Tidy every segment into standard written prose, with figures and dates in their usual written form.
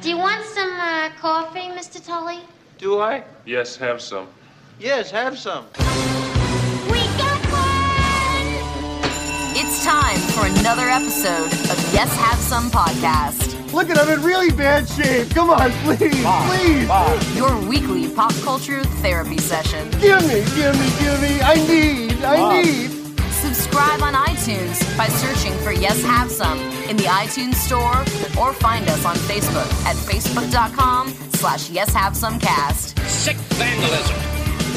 Do you want some coffee, Mr. Tully? Do I? Yes, have some. Yes, have some. We got one! It's time for another episode of Yes, Have Some Podcast. Look at I'm in really bad shape. Come on, please, please. Your weekly pop culture therapy session. Give me. I need. Subscribe on iTunes by searching for Yes Have Some in the iTunes store or find us on Facebook at facebook.com/yeshavesomecast. Sick vandalism.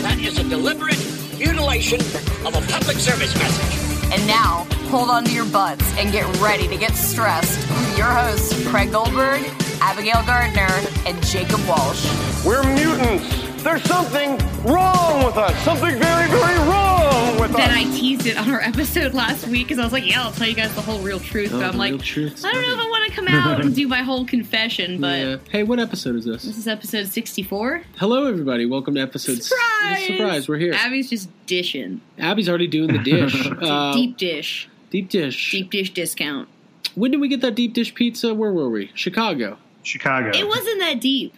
That is a deliberate mutilation of a public service message. And now, hold on to your butts and get ready to get stressed with your hosts, Craig Goldberg, Abigail Gardner, and Jacob Walsh. We're mutants. There's something wrong with us. Something very, very wrong with us. Then I teased it on our episode last week because I was like, yeah, I'll tell you guys the whole real truth. But I'm like, I don't know if I want to come out and do my whole confession, but... Yeah. Hey, what episode is this? This is episode 64. Hello, everybody. Welcome to episode... Surprise! Surprise, we're here. Abby's just dishing. Abby's already doing the dish. Deep dish. Deep dish. Deep dish discount. When did we get that deep dish pizza? Where were we? Chicago. It wasn't that deep.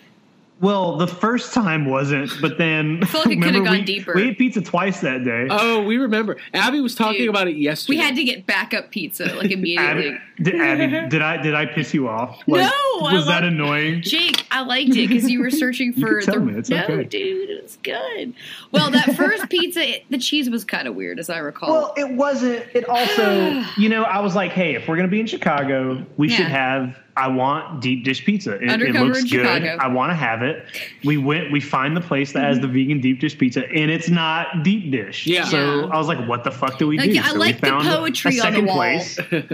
Well, the first time wasn't, but then I feel like it could have gone deeper. We ate pizza twice that day. Oh, we remember. Abby was talking about it yesterday. We had to get backup pizza like immediately. Abby, did I piss you off? Like, no, was that annoying, Jake? I liked it because you were searching for. No, dude, it was good. Well, that first pizza, the cheese was kind of weird, as I recall. Well, it wasn't. It also, you know, I was like, hey, if we're gonna be in Chicago, we should have. I want deep dish pizza. It looks good. Chicago. I want to have it. We find the place that has the vegan deep dish pizza, and it's not deep dish. Yeah. So I was like, what the fuck do we do? I so like the poetry on the wall. I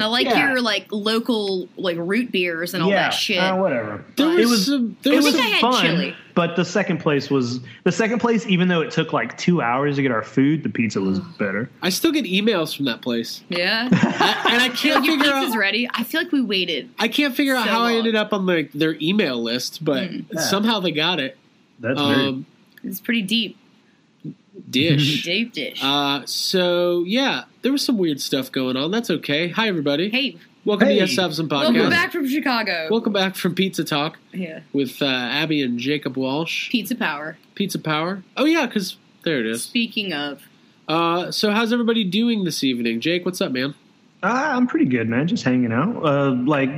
like your like local like root beers and all that shit. Whatever. There was some fun. Chili. But the second place, even though it took like 2 hours to get our food, the pizza was better. I still get emails from that place. Yeah. I can't figure out. Your pizza's ready. I feel like we waited. I can't figure out how long. I ended up on their email list, but somehow they got it. That's weird. It's pretty deep. Deep dish. So, yeah, there was some weird stuff going on. That's okay. Hi, everybody. Hey. Welcome to Yes Have Some Podcast. Welcome back from Chicago. Welcome back from Pizza Talk. Yeah, with Abby and Jacob Walsh. Pizza Power. Oh yeah, because there it is. Speaking of, so how's everybody doing this evening? Jake, what's up, man? I'm pretty good, man. Just hanging out, like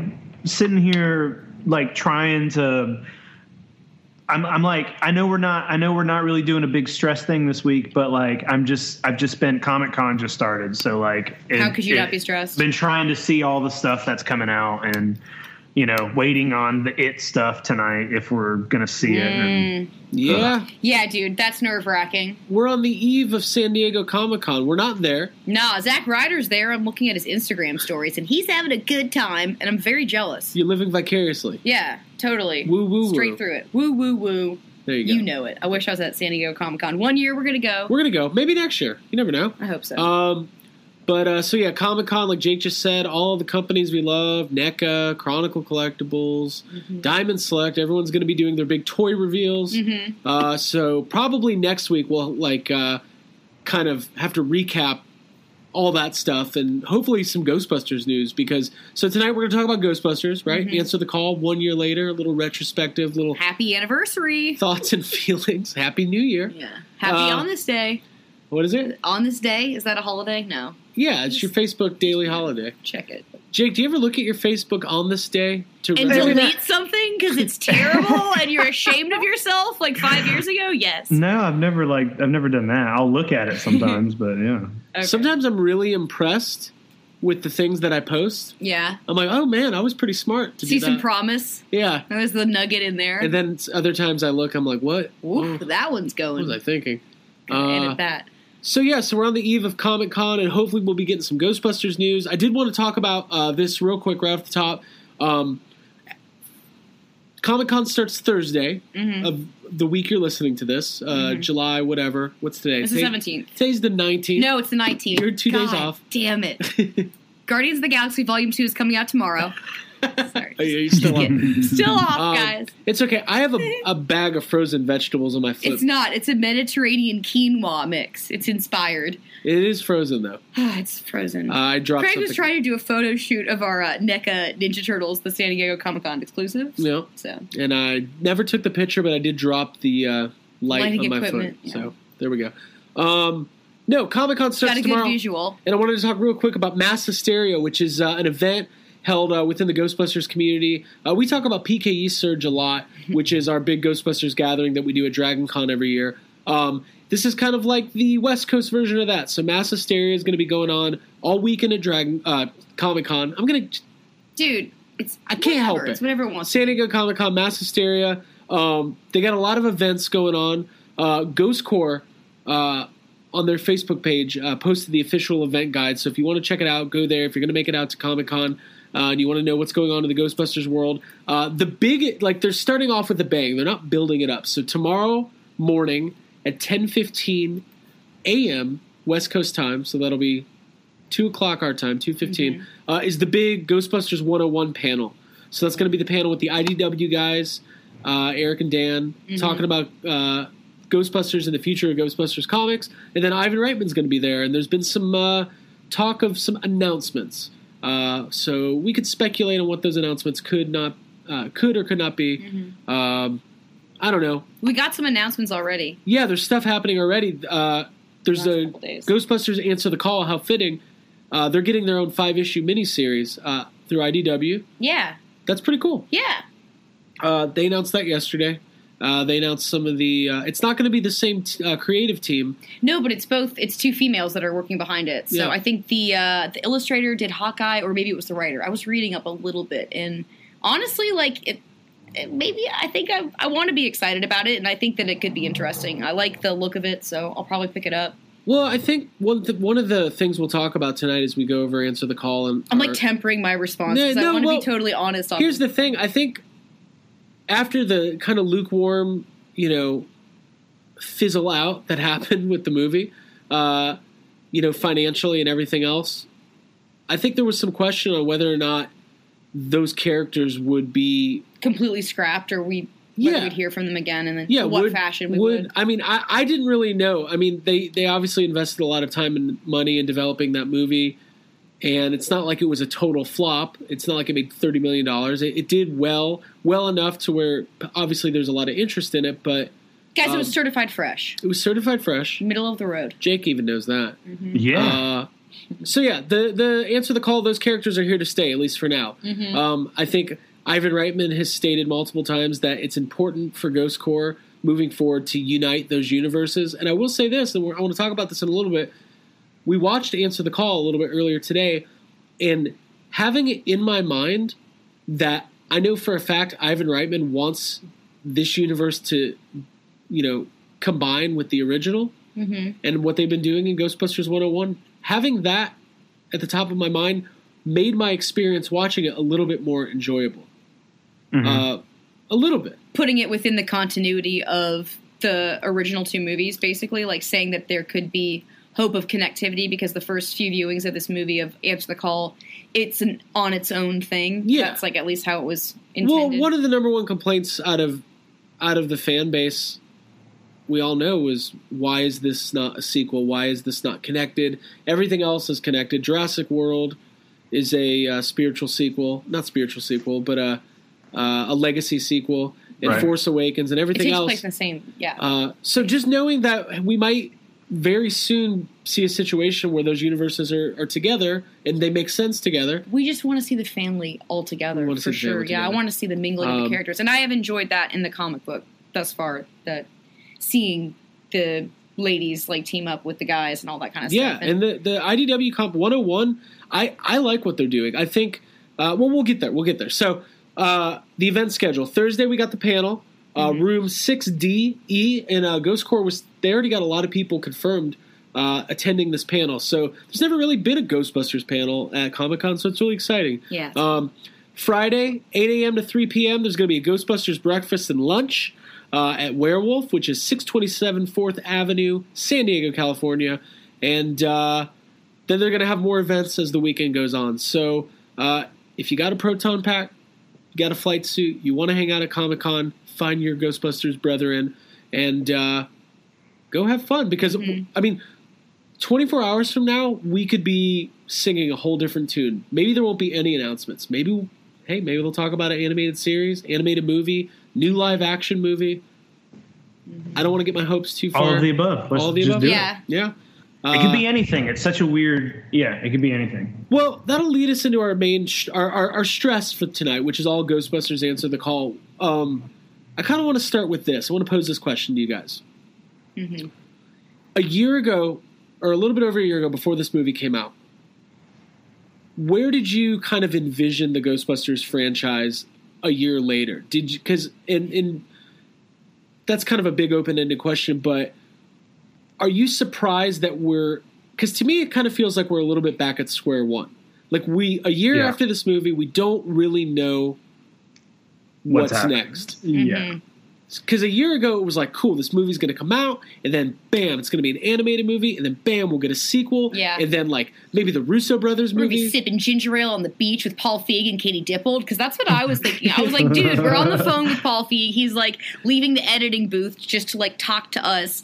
sitting here, like trying to. I'm like, I know we're not really doing a big stress thing this week, but like I've just been Comic-Con just started, so like how could you not be stressed? Been trying to see all the stuff that's coming out, and you know, waiting on the stuff tonight if we're gonna see it. And, yeah, dude, that's nerve-wracking. We're on the eve of San Diego Comic-Con. We're not there. No, Zach Ryder's there. I'm looking at his Instagram stories, and he's having a good time, and I'm very jealous. You're living vicariously. Yeah. Totally. Woo, woo, woo. Straight through it. Woo, woo, woo. There you go. You know it. I wish I was at San Diego Comic-Con. One year, we're going to go. We're going to go. Maybe next year. You never know. I hope so. So yeah, Comic-Con, like Jake just said, all the companies we love, NECA, Chronicle Collectibles, Diamond Select, everyone's going to be doing their big toy reveals. Mm-hmm. So probably next week we'll like kind of have to recap all that stuff, and hopefully some Ghostbusters news, because so tonight we're going to talk about Ghostbusters, right? Answer the Call, 1 year later, a little retrospective, little happy anniversary, thoughts and feelings, happy new year, happy on this day. What is it? On this day? Is that a holiday? No. Yeah, it's your Facebook daily holiday. Check it. Jake, do you ever look at your Facebook on this day and delete something because it's terrible and you're ashamed of yourself like 5 years ago? Yes. No, I've never done that. I'll look at it sometimes, but yeah. Okay. Sometimes I'm really impressed with the things that I post. Yeah. I'm like, oh man, I was pretty smart to do that. See some promise. Yeah. And there's the nugget in there. And then other times I look, I'm like, what? Ooh, that one's going. What was I thinking? And at that. So, yeah, so we're on the eve of Comic-Con, and hopefully we'll be getting some Ghostbusters news. I did want to talk about this real quick right off the top. Comic-Con starts Thursday of the week you're listening to this, July whatever. What's today? It's the 17th. Today's the 19th. No, it's the 19th. You're two days off. Damn it. Guardians of the Galaxy Volume 2 is coming out tomorrow. Sorry. You're still off. Still off, guys. It's okay. I have a bag of frozen vegetables on my foot. It's not. It's a Mediterranean quinoa mix. It's inspired. It is frozen, though. It's frozen. I dropped Craig something. Was trying to do a photo shoot of our NECA Ninja Turtles, the San Diego Comic-Con exclusive. Yeah. So. And I never took the picture, but I did drop the light on my foot. Yeah. So there we go. No, Comic-Con starts tomorrow. Got a good visual. And I wanted to talk real quick about Mass Hysteria, which is an event held within the Ghostbusters community. We talk about PKE Surge a lot, which is our big Ghostbusters gathering that we do at Dragon Con every year. This is kind of like the West Coast version of that. So Mass Hysteria is going to be going on all weekend at Comic-Con. I'm going to... Dude, it's I can't whatever. Help it. It's whatever it wants. San Diego Comic-Con, Mass Hysteria. They got a lot of events going on. Ghost Corps... on their Facebook page, posted the official event guide. So if you want to check it out, go there. If you're going to make it out to Comic-Con and you want to know what's going on in the Ghostbusters world, they're starting off with a bang. They're not building it up. So tomorrow morning at 10:15 a.m. West Coast time, so that'll be 2 o'clock our time, 2:15, is the big Ghostbusters 101 panel. So that's going to be the panel with the IDW guys, Eric and Dan, talking about Ghostbusters and the future of Ghostbusters comics, and then Ivan Reitman's going to be there, and there's been some talk of some announcements, so we could speculate on what those announcements could or could not be. I don't know. We got some announcements already. Yeah, there's stuff happening already. There's the Ghostbusters Answer the Call, how fitting. They're getting their own 5-issue miniseries through IDW. Yeah. That's pretty cool. Yeah. They announced that yesterday. They announced some of the it's not going to be the same creative team. No, but it's two females that are working behind it. So yeah. I think the illustrator did Hawkeye, or maybe it was the writer. I was reading up a little bit, and honestly, like I want to be excited about it, and I think that it could be interesting. I like the look of it, so I'll probably pick it up. Well, I think one of the things we'll talk about tonight as we go over Answer the Call, and I'm tempering my response because I want to be totally honest. Here's the thing, I think. After the kind of lukewarm, fizzle out that happened with the movie, financially and everything else, I think there was some question on whether or not those characters would be completely scrapped, or we'd hear from them again, and then fashion we would. I mean, I didn't really know. I mean, they obviously invested a lot of time and money in developing that movie, and it's not like it was a total flop. It's not like it made $30 million. It did well enough to where obviously there's a lot of interest in it. But guys, it was certified fresh. It was certified fresh. Middle of the road. Jake even knows that. Mm-hmm. Yeah. So yeah, the Answer the Call, those characters are here to stay, at least for now. Mm-hmm. I think Ivan Reitman has stated multiple times that it's important for Ghost Corps moving forward to unite those universes. And I will say this, and I want to talk about this in a little bit. We watched Answer the Call a little bit earlier today, and having it in my mind that I know for a fact Ivan Reitman wants this universe to, combine with the original and what they've been doing in Ghostbusters 101, having that at the top of my mind made my experience watching it a little bit more enjoyable. Mm-hmm. A little bit. Putting it within the continuity of the original two movies, basically, like saying that there could be hope of connectivity, because the first few viewings of this movie of Answer the Call, it's an on its own thing. Yeah, that's like at least how it was intended. Well, one of the number one complaints out of the fan base, we all know, was why is this not a sequel? Why is this not connected? Everything else is connected. Jurassic World is a a legacy sequel, and right. Force Awakens and everything else. It takes place in the same. Yeah. So just knowing that we might very soon see a situation where those universes are together and they make sense together. We just want to see the family all together, for sure. Yeah, I want to see the mingling of the characters. And I have enjoyed that in the comic book thus far, that seeing the ladies like team up with the guys and all that kind of stuff. Yeah, and the IDW Comp 101, I like what they're doing. I think we'll get there. We'll get there. So the event schedule. Thursday we got the panel. Room 6DE, and Ghost Corps they already got a lot of people confirmed attending this panel. So there's never really been a Ghostbusters panel at Comic-Con, so it's really exciting. Yeah. Friday, 8 a.m. to 3 p.m., there's going to be a Ghostbusters breakfast and lunch at Werewolf, which is 627 4th Avenue, San Diego, California. And then they're going to have more events as the weekend goes on. So if you got a proton pack, you got a flight suit, you want to hang out at Comic-Con, find your Ghostbusters brethren, and go have fun. Because, I mean, 24 hours from now, we could be singing a whole different tune. Maybe there won't be any announcements. Maybe, hey, maybe we'll talk about an animated series, animated movie, new live action movie. I don't want to get my hopes too far. All of the above. Let's all of the above. Yeah. It could be anything. It's such a weird. Yeah, it could be anything. Well, that'll lead us into our main our stress for tonight, which is all Ghostbusters Answer the Call. I kind of want to start with this. I want to pose this question to you guys. A year ago, or a little bit over a year ago, before this movie came out, where did you kind of envision the Ghostbusters franchise a year later? Did you? Because in that's kind of a big open-ended question, but. Are you surprised that we're – because to me it kind of feels like we're a little bit back at square one. Like a year after this movie, we don't really know what's next. Yeah. Because a year ago it was like, cool, this movie's going to come out, and then bam, it's going to be an animated movie, and then bam, we'll get a sequel. Yeah. And then like maybe the Russo brothers movie. We're going to be sipping ginger ale on the beach with Paul Feig and Katie Dippold, because that's what I was thinking. I was like, dude, we're on the phone with Paul Feig. He's like leaving the editing booth just to like talk to us.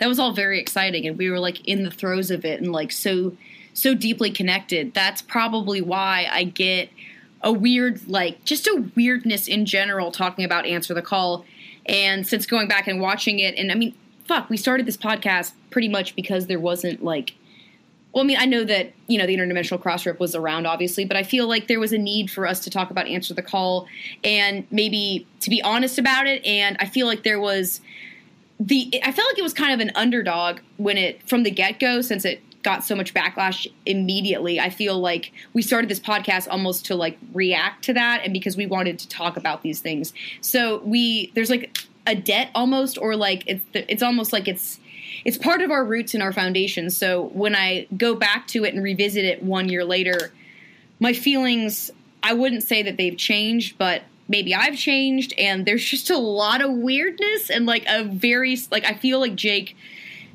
That was all very exciting, and we were, like, in the throes of it and, like, so deeply connected. That's probably why I get a weird, like, just a weirdness in general talking about Answer the Call. And since going back and watching it, and, I mean, fuck, we started this podcast pretty much because there wasn't, like, well, I mean, I know that, you know, the interdimensional cross-rip was around, obviously, but I feel like there was a need for us to talk about Answer the Call and maybe to be honest about it, and I feel like there was... I felt like it was kind of an underdog from the get-go, since it got so much backlash immediately. I feel like we started this podcast almost to like react to that, and because we wanted to talk about these things. So there's like a debt almost, or like it's almost like it's part of our roots and our foundation. So when I go back to it and revisit it 1 year later, my feelings, I wouldn't say that they've changed, but maybe I've changed, and there's just a lot of weirdness and, like, a very – like, I feel like Jake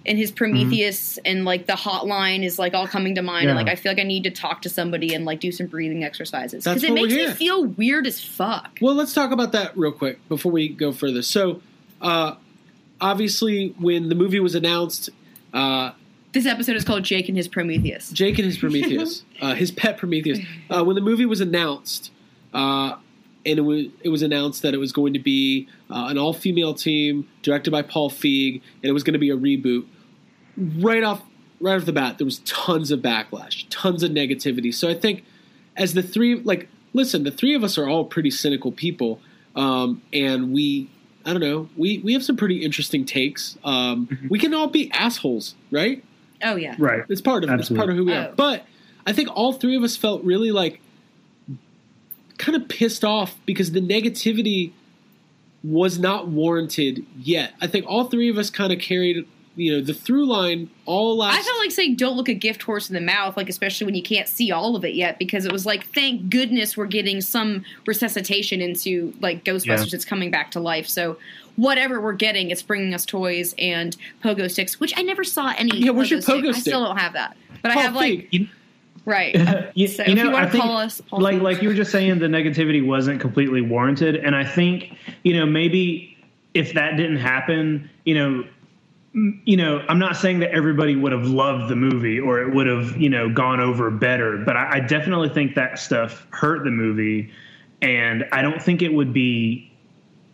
and his Prometheus and, like, the hotline is, like, all coming to mind. Yeah. And, like, I feel like I need to talk to somebody and, like, do some breathing exercises. Because it makes me feel weird as fuck. Well, let's talk about that real quick before we go further. So, obviously, when the movie was announced – this episode is called Jake and his Prometheus. Jake and his Prometheus. His pet Prometheus. When the movie was announced – and it was announced that it was going to be an all-female team directed by Paul Feig, and it was going to be a reboot. Right off the bat, there was tons of backlash, tons of negativity. So I think as the three – like, listen, the three of us are all pretty cynical people, and we – I don't know. We have some pretty interesting takes. We can all be assholes, right? Oh, yeah. Right. It's part of who we are. But I think all three of us felt really like – kind of pissed off because the negativity was not warranted yet. I think all three of us kind of carried, you know, the through line all last. I felt like saying don't look a gift horse in the mouth, like especially when you can't see all of it yet, because it was like, thank goodness we're getting some resuscitation into like Ghostbusters. It's coming back to life. So whatever we're getting, it's bringing us toys and pogo sticks, which I never saw any. Yeah, where's your pogo stick? I still don't have that, but I have like. Right. So you know, if you want to call us, like you were just saying, the negativity wasn't completely warranted, and I think, you know, maybe if that didn't happen, you know, I'm not saying that everybody would have loved the movie or it would have, you know, gone over better, but I definitely think that stuff hurt the movie, and I don't think it would be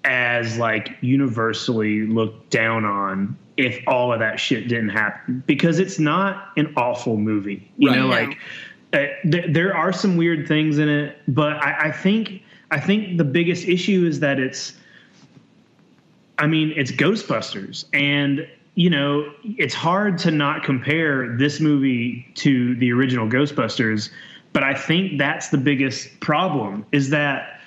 as like universally looked down on if all of that shit didn't happen, because it's not an awful movie, there are some weird things in it, but I think the biggest issue is that it's Ghostbusters, and you know, it's hard to not compare this movie to the original Ghostbusters, but I think that's the biggest problem, is that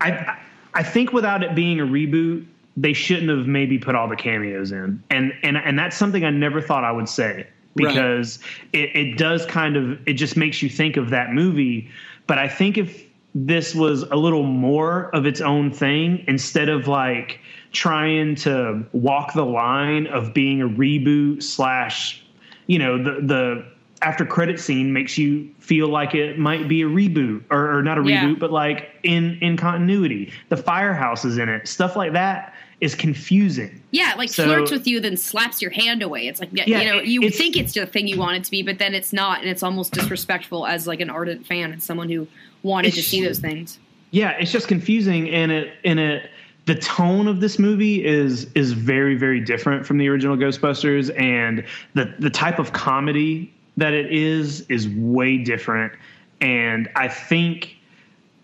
I think without it being a reboot, they shouldn't have maybe put all the cameos in. And that's something I never thought I would say. because it does kind of, it just makes you think of that movie. But I think if this was a little more of its own thing, instead of like trying to walk the line of being a reboot slash, you know, the after credit scene makes you feel like it might be a reboot or not a reboot, but like in continuity, the firehouse is in it, stuff like that is confusing. Yeah. Like flirts with you, then slaps your hand away. It's like, you know, you think it's the thing you want it to be, but then it's not. And it's almost disrespectful as like an ardent fan and someone who wanted to see those things. Yeah. It's just confusing. And the tone of this movie is very, very different from the original Ghostbusters, and the type of comedy that it is way different. And I think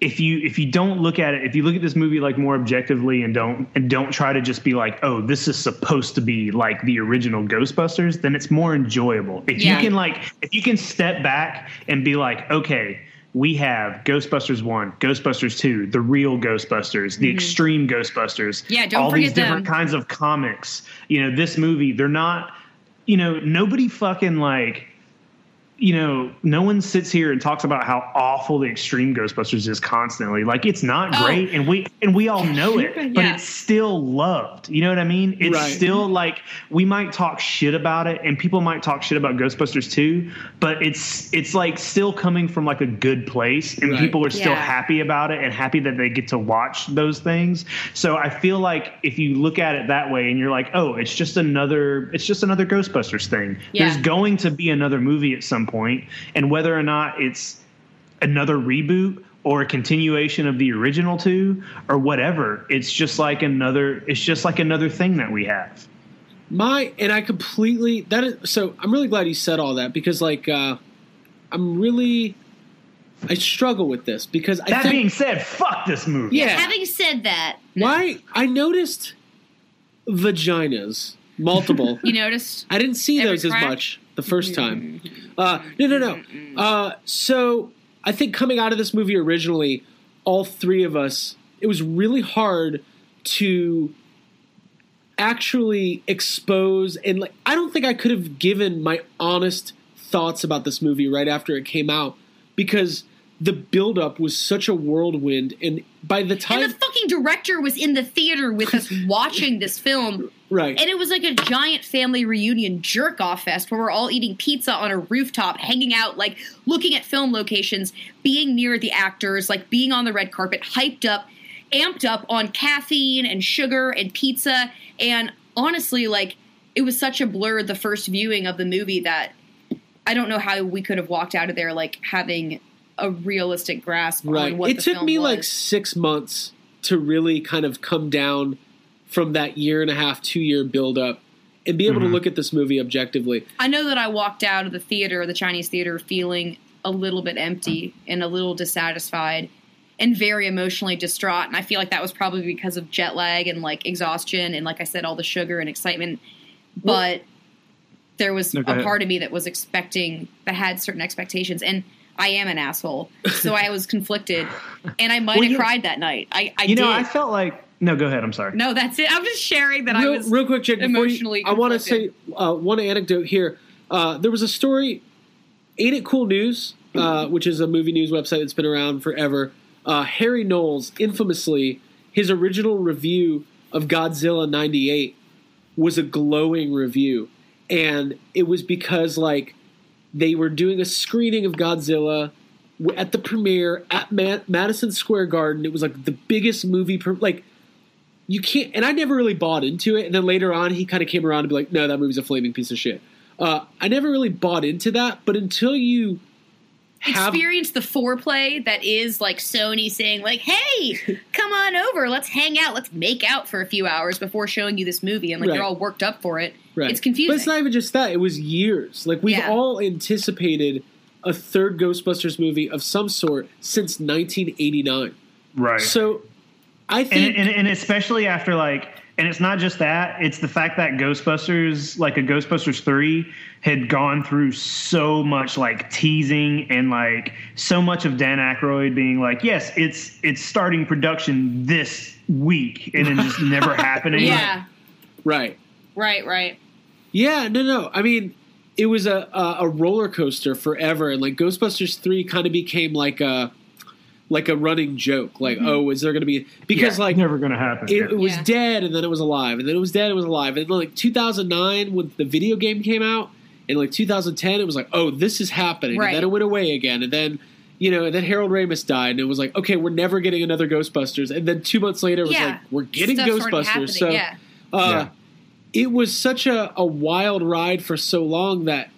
if you don't look at it, if you look at this movie like more objectively and don't try to just be like, oh, this is supposed to be like the original Ghostbusters, then it's more enjoyable. If you can step back and be like, okay, we have Ghostbusters 1, Ghostbusters 2, the real Ghostbusters, the extreme Ghostbusters, all these different kinds of comics. You know, this movie, they're not, you know, nobody fucking like, you know, no one sits here and talks about how awful the extreme Ghostbusters is constantly. Like, it's not great, and we all know it, but it's still loved. You know what I mean? It's still like, we might talk shit about it, and people might talk shit about Ghostbusters too, but it's like still coming from like a good place, and people are still happy about it and happy that they get to watch those things. So I feel like if you look at it that way and you're like, oh, it's just another Ghostbusters thing. Yeah. There's going to be another movie at some point, and whether or not it's another reboot or a continuation of the original two or whatever, it's just like another thing that we have. I'm really glad you said all that, because like I struggle with this, because being said, fuck this movie. Yeah. Having said that, I noticed vaginas, multiple. You noticed? I didn't see those as much the first time. No. So I think coming out of this movie originally, all three of us, it was really hard to actually expose. And like, I don't think I could have given my honest thoughts about this movie right after it came out, because the buildup was such a whirlwind. And by the time... And the fucking director was in the theater with us watching this film. Right. And it was like a giant family reunion jerk-off fest where we're all eating pizza on a rooftop, hanging out, like, looking at film locations, being near the actors, like, being on the red carpet, hyped up, amped up on caffeine and sugar and pizza. And honestly, like, it was such a blur, the first viewing of the movie, that I don't know how we could have walked out of there, like, having a realistic grasp on what the film was. It took me like 6 months to really kind of come down from that year and a half, 2 year buildup and be able to look at this movie objectively. I know that I walked out of the theater, the Chinese theater, feeling a little bit empty and a little dissatisfied and very emotionally distraught. And I feel like that was probably because of jet lag and like exhaustion and, like I said, all the sugar and excitement. But there was a part of me that was had certain expectations, and I am an asshole, so I was conflicted, and I might have cried that night. I felt like... No, go ahead. I'm sorry. No, that's it. I'm just sharing that I was real quick, Jake, emotionally conflicted. I want to say one anecdote here. There was a story, Ain't It Cool News, which is a movie news website that's been around forever. Harry Knowles, infamously, his original review of Godzilla 98 was a glowing review, and it was because, like, they were doing a screening of Godzilla at the premiere at Madison Square Garden. It was like the biggest movie. You can't. And I never really bought into it. And then later on, he kind of came around and be like, "No, that movie's a flaming piece of shit." I never really bought into that. But until you experience the foreplay that is like Sony saying, like, "Hey, come on over, let's hang out, let's make out for a few hours before showing you this movie," and like you're all worked up for it. Right. It's confusing. But it's not even just that. It was years. Like, we've all anticipated a third Ghostbusters movie of some sort since 1989. Right. So I think... And especially after, like... And it's not just that. It's the fact that Ghostbusters, like a Ghostbusters 3, had gone through so much, like, teasing and, like, so much of Dan Aykroyd being like, yes, it's starting production this week, and then just never happening. Yeah. Right. Yeah, no. I mean, it was a roller coaster forever. And like Ghostbusters 3 kind of became like a running joke. Like, oh, is there going to be, because like never going to happen. It was dead. And then it was alive. And then it was dead. It was alive. And then like 2009 when the video game came out, and like 2010, it was like, oh, this is happening. Right. And then it went away again. And then, you know, and then Harold Ramis died, and it was like, okay, we're never getting another Ghostbusters. And then 2 months later, it was like, we're getting Ghostbusters. So it was such a wild ride for so long that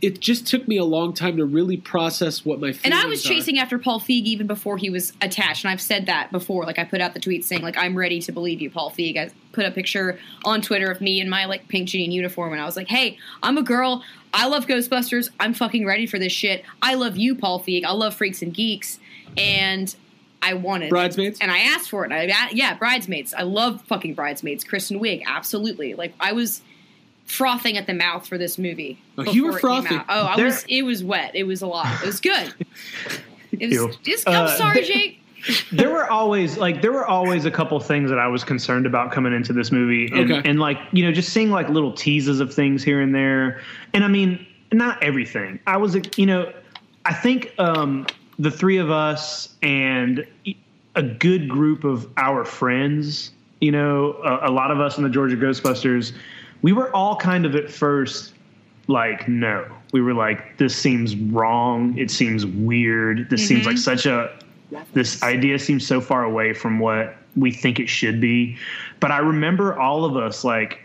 it just took me a long time to really process what my feelings And I was chasing after Paul Feig even before he was attached. And I've said that before. Like, I put out the tweet saying, like, I'm ready to believe you, Paul Feig. I put a picture on Twitter of me in my, like, pink jean uniform. And I was like, hey, I'm a girl. I love Ghostbusters. I'm fucking ready for this shit. I love you, Paul Feig. I love Freaks and Geeks. And I wanted Bridesmaids. And I asked for it. Bridesmaids. I love fucking Bridesmaids. Kristen Wiig. Absolutely. Like, I was frothing at the mouth for this movie. Oh, you were frothing. It was wet. It was a lot. It was good. I'm sorry, Jake. There were always a couple things that I was concerned about coming into this movie, and like, you know, just seeing like little teases of things here and there. And I mean, not everything. I was, you know, I think the three of us and a good group of our friends, you know, a lot of us in the Georgia Ghostbusters, we were all kind of at first like, no. We were like, this seems wrong. It seems weird. This seems like this idea seems so far away from what we think it should be. But I remember all of us, like,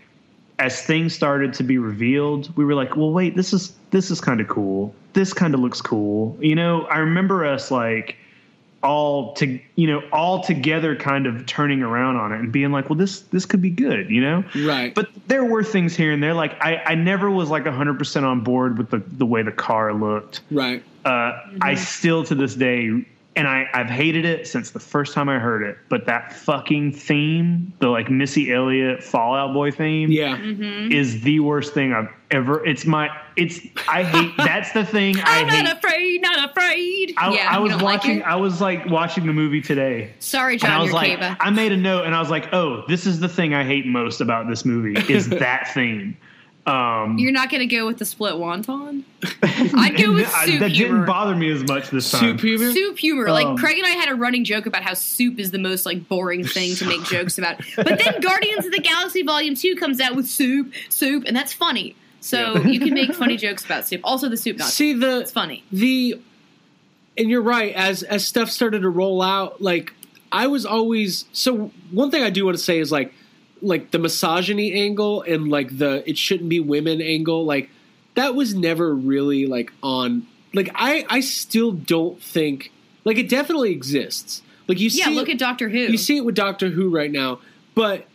as things started to be revealed, we were like, well, wait, this is kind of cool. This kind of looks cool. You know, I remember us like all together kind of turning around on it and being like, well, this could be good, you know? Right. But there were things here and there. Like I never was like 100% on board with the way the car looked. Right. I still to this day, and I've hated it since the first time I heard it, but that fucking theme, the like Missy Elliott Fallout Boy theme is the worst thing I've ever, I hate, that's the thing I'm I hate. Not afraid. I was watching the movie today. Sorry, John, and I was like, Kava. I made a note and I was like, oh, this is the thing I hate most about this movie is that theme. You're not going to go with the split wonton? I'd go with soup humor. That didn't bother me as much this time. Soup humor. Like, Craig and I had a running joke about how soup is the most, like, boring thing to make jokes about. But then Guardians of the Galaxy Volume 2 comes out with soup, and that's funny. So you can make funny jokes about soup. Also, the soup nuts. See, it's funny. And you're right. As stuff started to roll out, like, I was always... So one thing I do want to say is, like the misogyny angle and like the it shouldn't be women angle, like that was never really like on, like I still don't think, like, it definitely exists. Like you see, look at Doctor Who. You see it with Doctor Who right now, but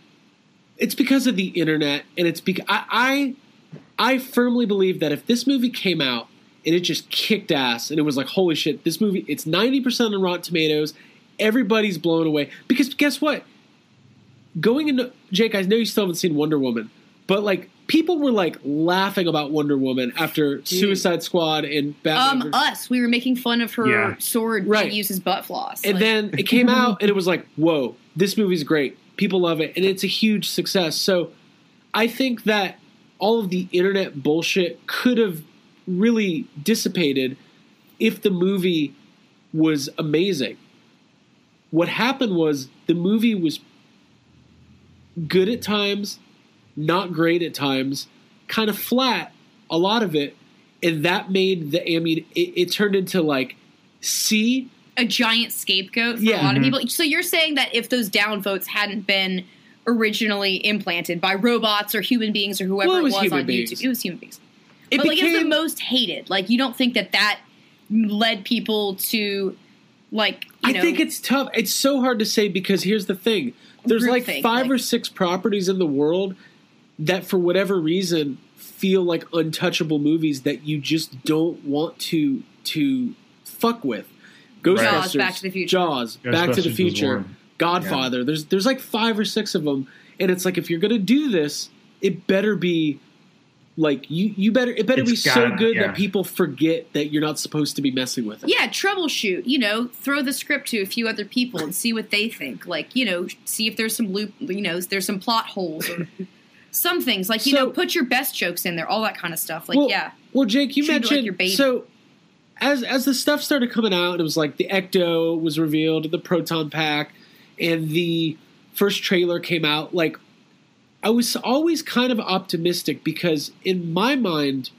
it's because of the internet, and it's because I firmly believe that if this movie came out and it just kicked ass and it was like, holy shit, this movie, it's 90% on Rotten Tomatoes, everybody's blown away, because guess what? Going into, Jake, I know you still haven't seen Wonder Woman, but like people were like laughing about Wonder Woman after Suicide Squad and Batman. We were making fun of her sword to use as butt floss, and like, then it came out and it was like, whoa, this movie's great. People love it, and it's a huge success. So I think that all of the internet bullshit could have really dissipated if the movie was amazing. What happened was the movie was good at times, not great at times, kind of flat, a lot of it, and that made it turned into like a giant scapegoat for a lot of people. So you're saying that if those downvotes hadn't been originally implanted by robots or human beings or whoever it was on YouTube, it was human beings. It was the most hated. Like, you don't think that led people to like, I think it's tough. It's so hard to say, because here's the thing. There's like five or six properties in the world that for whatever reason feel like untouchable movies that you just don't want to fuck with. Ghostbusters, Jaws, Back to the Future. Godfather. There's like 5 or 6 of them, and it's like, if you're going to do this, it better be like it better be so good that people forget that you're not supposed to be messing with it. Yeah, troubleshoot, you know, throw the script to a few other people and see what they think. Like, you know, see if there's some plot holes or some things, like, you know, put your best jokes in there, all that kind of stuff. Like, Well, Jake, you mentioned, like, your baby. So as the stuff started coming out, it was like the Ecto was revealed, the Proton Pack, and the first trailer came out. Like, I was always kind of optimistic because in my mind,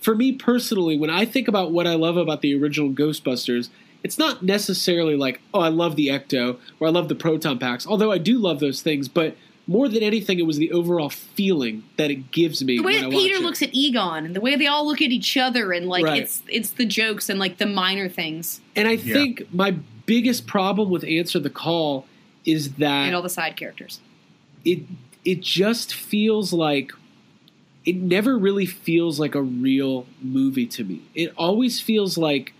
for me personally, when I think about what I love about the original Ghostbusters, it's not necessarily like, oh, I love the Ecto or I love the Proton Packs, although I do love those things, but more than anything, it was the overall feeling that it gives me. The way that Peter looks at Egon and the way they all look at each other, and like it's the jokes and like the minor things. And I think my biggest problem with Answer the Call is that, and all the side characters, it just feels like it never really feels like a real movie to me. It always feels like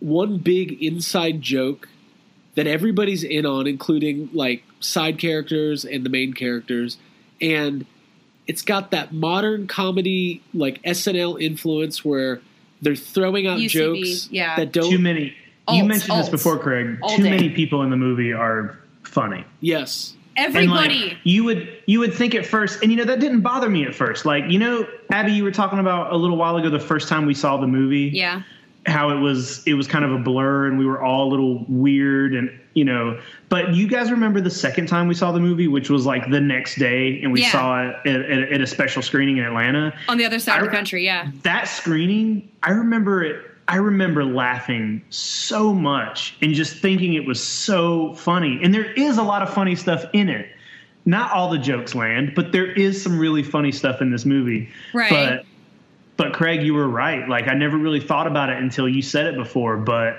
one big inside joke that everybody's in on, including like side characters and the main characters. And it's got that modern comedy, like SNL influence, where they're throwing out jokes that don't. Too many. You mentioned this before, Craig. Too many people in the movie are funny. Yes. Everybody. Like, you would think at first, and you know, that didn't bother me at first. Like, you know, Abby, you were talking about a little while ago, the first time we saw the movie. Yeah. How it was kind of a blur and we were all a little weird, and, you know, but you guys remember the second time we saw the movie, which was like the next day, and we saw it at a special screening in Atlanta on the other side of the country. Yeah. That screening, I remember laughing so much and just thinking it was so funny. And there is a lot of funny stuff in it. Not all the jokes land, but there is some really funny stuff in this movie. Right. But Craig, you were right. Like, I never really thought about it until you said it before. But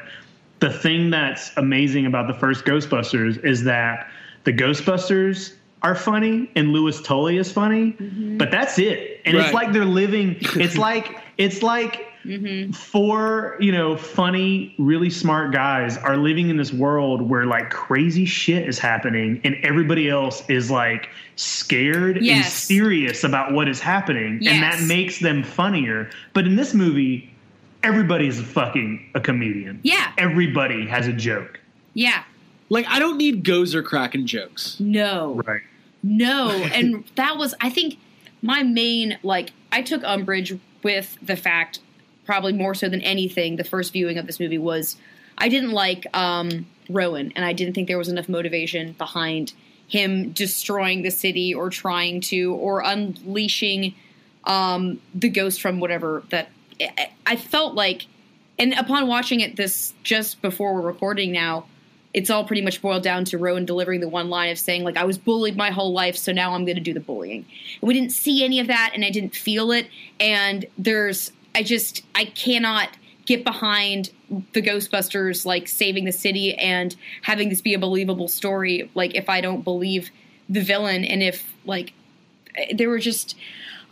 the thing that's amazing about the first Ghostbusters is that the Ghostbusters are funny and Louis Tully is funny, but that's it. And it's like they're living. It's like four, you know, funny, really smart guys are living in this world where like crazy shit is happening and everybody else is like scared and serious about what is happening, and that makes them funnier. But in this movie, everybody's fucking a comedian. Yeah. Everybody has a joke. Yeah. Like, I don't need Gozer cracking jokes. No. Right. No. And that was, I think, my main, like, I took umbrage with the fact, probably more so than anything, the first viewing of this movie was, I didn't like Rowan, and I didn't think there was enough motivation behind him destroying the city or trying to, or unleashing the ghost from whatever that I felt like. And upon watching it this just before we're recording now, it's all pretty much boiled down to Rowan delivering the one line of saying, like, I was bullied my whole life, so now I'm going to do the bullying. And we didn't see any of that, and I didn't feel it. And I cannot get behind the Ghostbusters, like, saving the city and having this be a believable story, like, if I don't believe the villain. And if, like, there were just,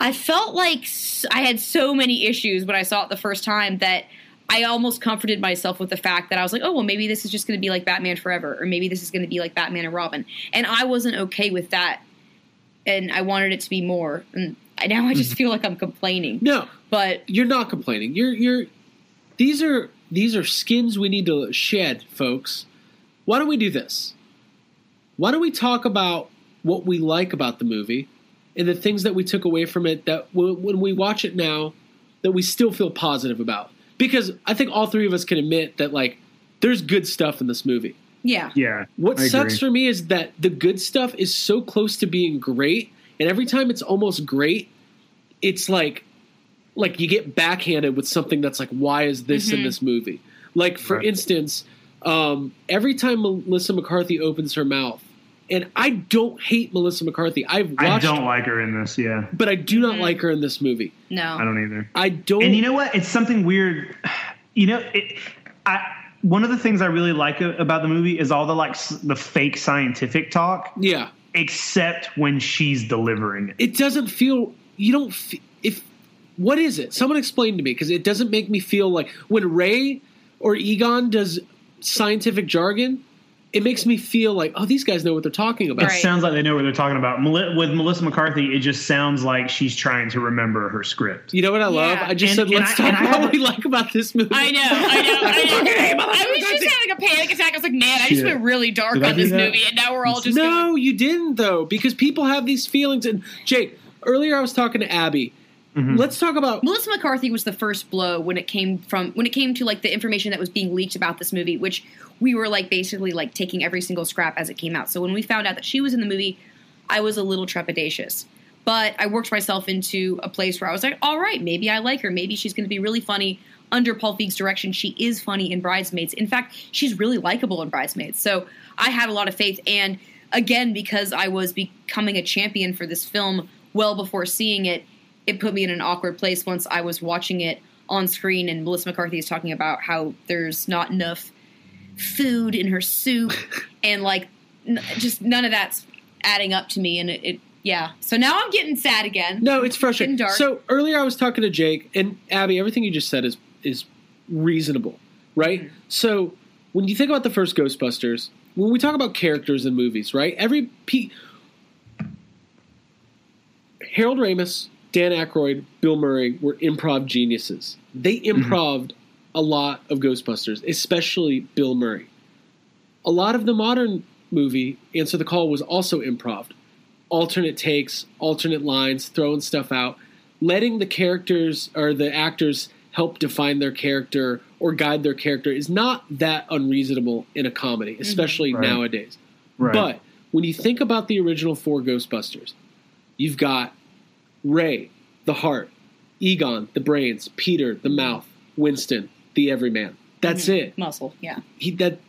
I felt like I had so many issues when I saw it the first time that I almost comforted myself with the fact that I was like, oh, well, maybe this is just going to be like Batman Forever, or maybe this is going to be like Batman and Robin. And I wasn't okay with that, and I wanted it to be more. And now I just feel like I'm complaining. No, but you're not complaining. You're. These are skins we need to shed, folks. Why don't we do this? Why don't we talk about what we like about the movie and the things that we took away from it that when we watch it now, that we still feel positive about? Because I think all three of us can admit that, like, there's good stuff in this movie. Yeah. Yeah. What sucks for me is that the good stuff is so close to being great. And every time it's almost great, it's like you get backhanded with something that's like, why is this in this movie? Like, for instance, every time Melissa McCarthy opens her mouth, and I don't hate Melissa McCarthy. I don't like her in this, but I do not like her in this movie. No. I don't either. I don't. And you know what? It's something weird. You know, one of the things I really like about the movie is all the, like, the fake scientific talk. Yeah. Except when she's delivering it. It doesn't feel – you don't – if what is it? Someone explain to me, because it doesn't make me feel like – when Ray or Egon does scientific jargon, it makes me feel like, oh, these guys know what they're talking about. It sounds like they know what they're talking about. With Melissa McCarthy, it just sounds like she's trying to remember her script. You know what I love? I just said, let's talk about what we like about this movie. I know. I was just having a panic attack. I was like, man, I just went really dark on this movie, and now we're all just... No, you didn't, though, because people have these feelings. And Jake, Earlier I was talking to Abby. Mm-hmm. Let's talk about Melissa McCarthy was the first blow when it came to like the information that was being leaked about this movie, which we were like basically like taking every single scrap as it came out. So when we found out that she was in the movie, I was a little trepidatious, but I worked myself into a place where I was like, all right, maybe I like her. Maybe she's going to be really funny under Paul Feig's direction. She is funny in Bridesmaids. In fact, she's really likable in Bridesmaids. So I had a lot of faith. And again, because I was becoming a champion for this film well before seeing it, it put me in an awkward place once I was watching it on screen and Melissa McCarthy is talking about how there's not enough food in her soup and like just none of that's adding up to me. And yeah. So now I'm getting sad again. No, it's frustrating. Dark. So earlier I was talking to Jake and Abby, everything you just said is reasonable, right? Mm-hmm. So when you think about the first Ghostbusters, when we talk about characters in movies, right? Harold Ramis, Dan Aykroyd, Bill Murray were improv geniuses. They improved a lot of Ghostbusters, especially Bill Murray. A lot of the modern movie, Answer the Call, was also improved. Alternate takes, alternate lines, throwing stuff out, letting the characters or the actors help define their character or guide their character is not that unreasonable in a comedy, especially nowadays. Right. But when you think about the original four Ghostbusters, you've got Ray, the heart, Egon, the brains, Peter, the mouth, Winston, the everyman. That's it. Muscle, yeah.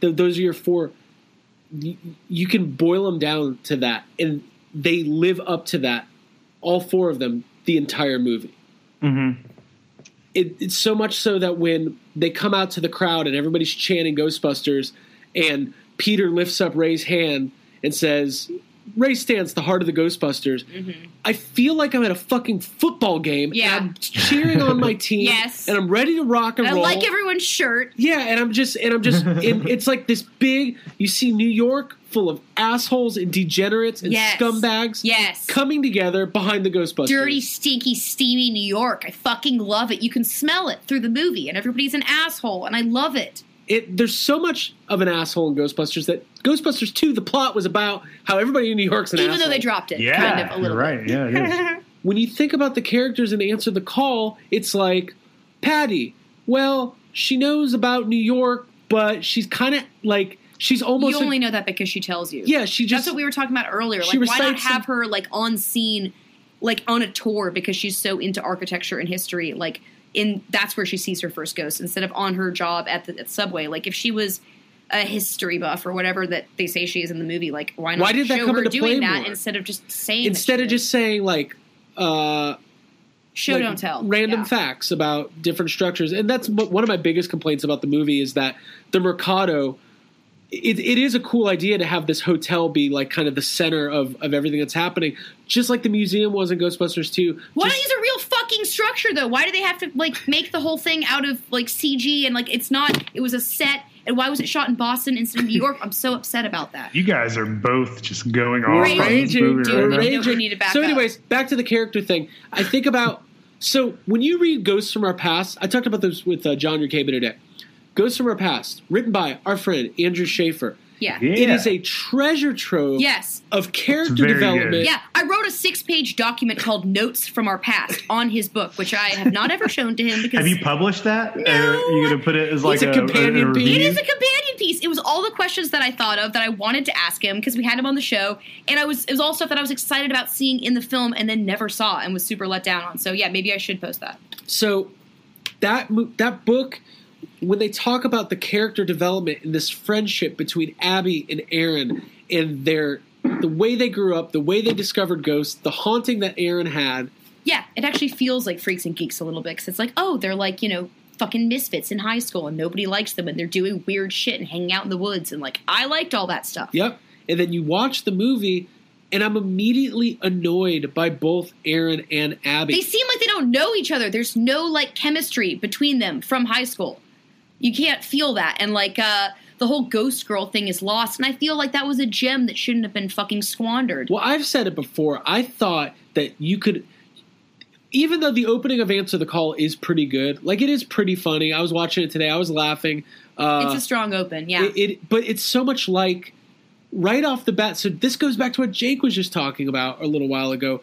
Those are your four. You can boil them down to that, and they live up to that, all four of them, the entire movie. Mm-hmm. It's so much so that when they come out to the crowd and everybody's chanting Ghostbusters, and Peter lifts up Ray's hand and says, Ray Stantz, the heart of the Ghostbusters. Mm-hmm. I feel like I'm at a fucking football game. Yeah. And I'm cheering on my team. Yes. And I'm ready to rock and roll. I like everyone's shirt. Yeah. And I'm just, it's like this big, you see New York full of assholes and degenerates and scumbags. Yes. Coming together behind the Ghostbusters. Dirty, stinky, steamy New York. I fucking love it. You can smell it through the movie and everybody's an asshole and I love it. There's so much of an asshole in Ghostbusters that Ghostbusters 2, the plot was about how everybody in New York's an asshole. Even though they dropped it, kind of a little bit. Yeah, right. Yeah, it is. When you think about the characters in Answer the Call, it's like, Patty, well, she knows about New York, but she's kind of like, she's almost... You only know that because she tells you. Yeah, she just... That's what we were talking about earlier. Like, why not have her, like, on scene, like, on a tour, because she's so into architecture and history, like... that's where she sees her first ghost instead of on her job at Subway. Like if she was a history buff or whatever that they say she is in the movie, like why not show her doing that instead of just saying like show don't tell random facts about different structures. And that's one of my biggest complaints about the movie is that the Mercado, it is a cool idea to have this hotel be like kind of the center of everything that's happening, just like the museum was in Ghostbusters 2. Why don't you use a real fucking structure though? Why do they have to like make the whole thing out of like CG and like it was a set, and why was it shot in Boston instead of New York? I'm so upset about that. You guys are both just going on. So anyways, back to the character thing. I think about so when you read Ghosts from Our Past, I talked about this with John Urquhart today. Ghosts from Our Past, written by our friend Andrew Schaefer. Yeah. It is a treasure trove of character development. Good. Yeah, I wrote a 6-page document called Notes from Our Past on his book, which I have not ever shown to him. Because have you published that? No. Are you going to put it as like a companion piece? It is a companion piece. It was all the questions that I thought of that I wanted to ask him because we had him on the show. And it was all stuff that I was excited about seeing in the film and then never saw and was super let down on. So yeah, maybe I should post that. So that book... When they talk about the character development and this friendship between Abby and Aaron and the way they grew up, the way they discovered ghosts, the haunting that Aaron had. Yeah, it actually feels like Freaks and Geeks a little bit because it's like, oh, they're like, you know, fucking misfits in high school and nobody likes them and they're doing weird shit and hanging out in the woods and like, I liked all that stuff. Yep. And then you watch the movie and I'm immediately annoyed by both Aaron and Abby. They seem like they don't know each other. There's no like chemistry between them from high school. You can't feel that. And, like, the whole ghost girl thing is lost. And I feel like that was a gem that shouldn't have been fucking squandered. Well, I've said it before. I thought that you could – even though the opening of Answer the Call is pretty good. Like, it is pretty funny. I was watching it today. I was laughing. It's a strong open, yeah. But it's so much like right off the bat – so this goes back to what Jake was just talking about a little while ago.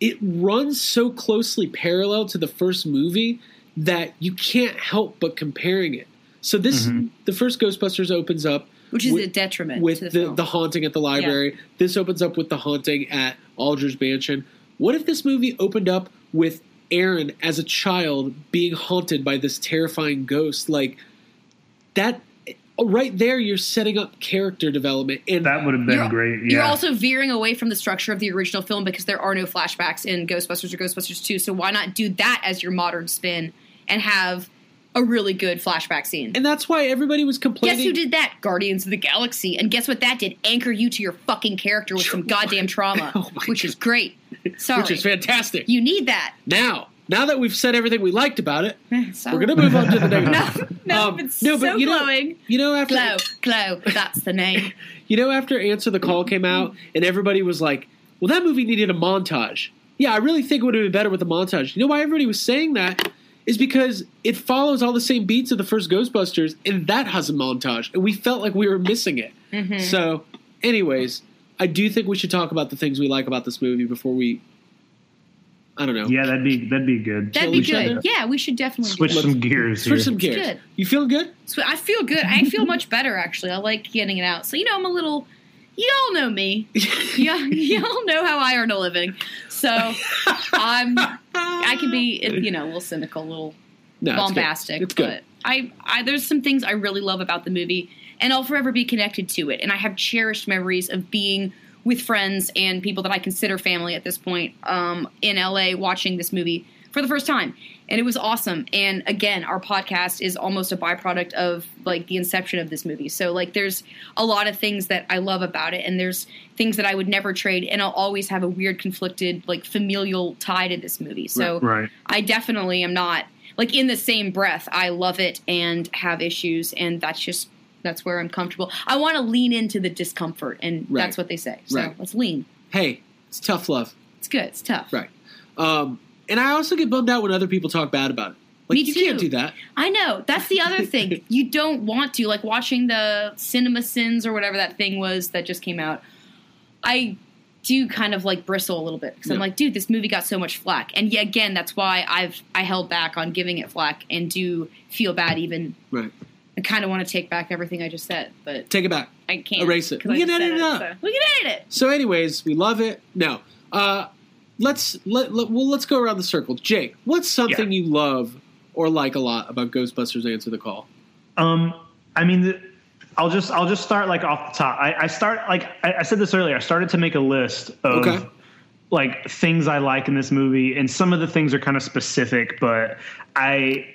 it runs so closely parallel to the first movie that you can't help but comparing it. So this, the first Ghostbusters opens up, which is a detriment with to the haunting at the library. Yeah. This opens up with the haunting at Aldridge Mansion. What if this movie opened up with Aaron as a child being haunted by this terrifying ghost? Like that right there, you're setting up character development, and that would have been great. Yeah. You're also veering away from the structure of the original film because there are no flashbacks in Ghostbusters or Ghostbusters 2. So why not do that as your modern spin and have a really good flashback scene? And that's why everybody was complaining. Guess who did that? Guardians of the Galaxy. And guess what that did? Anchor you to your fucking character with some goddamn trauma, which is great. Sorry. Which is fantastic. You need that. Now that we've said everything we liked about it, we're going to move on to the next one. Glowing. Glow, that's the name. After Answer the Call came out and everybody was like, well, that movie needed a montage. Yeah, I really think it would have been better with a montage. You know why everybody was saying that? Is because it follows all the same beats of the first Ghostbusters, and that has a montage, and we felt like we were missing it. So, anyways, I do think we should talk about the things we like about this movie before we, I don't know. Yeah, that'd be good. That'd be good. Yeah, we should definitely switch some gears. Good. You feeling good? So I feel good. I feel much better, actually. I like getting it out. So, I'm a little... Y'all know me. Y'all know how I earn a living. So I can be, a little cynical, a little bombastic. It's good. But I there's some things I really love about the movie, and I'll forever be connected to it. And I have cherished memories of being with friends and people that I consider family at this point in L.A. watching this movie for the first time. And it was awesome. And again, our podcast is almost a byproduct of the inception of this movie. So there's a lot of things that I love about it. And there's things that I would never trade. And I'll always have a weird conflicted, familial tie to this movie. So right. I definitely am not in the same breath. I love it and have issues. And that's where I'm comfortable. I want to lean into the discomfort. And that's what they say. So let's lean. Hey, it's tough love. It's good. It's tough. Right. And I also get bummed out when other people talk bad about it. Me too. You can't do that. I know. That's the other thing. You don't want to. Watching the Cinema Sins or whatever that thing was that just came out, I do kind of bristle a little bit. Because I'm dude, this movie got so much flack. And yet again, that's why I held back on giving it flack and do feel bad even. Right. I kind of want to take back everything I just said. But take it back. I can't. Erase it. We can edit it up. We can edit it. So anyways, we love it. No. Let's go around the circle. Jake, what's something you love or like a lot about Ghostbusters Answer the Call? I'll just start off the top. I said this earlier. I started to make a list of things I like in this movie, and some of the things are kind of specific. But I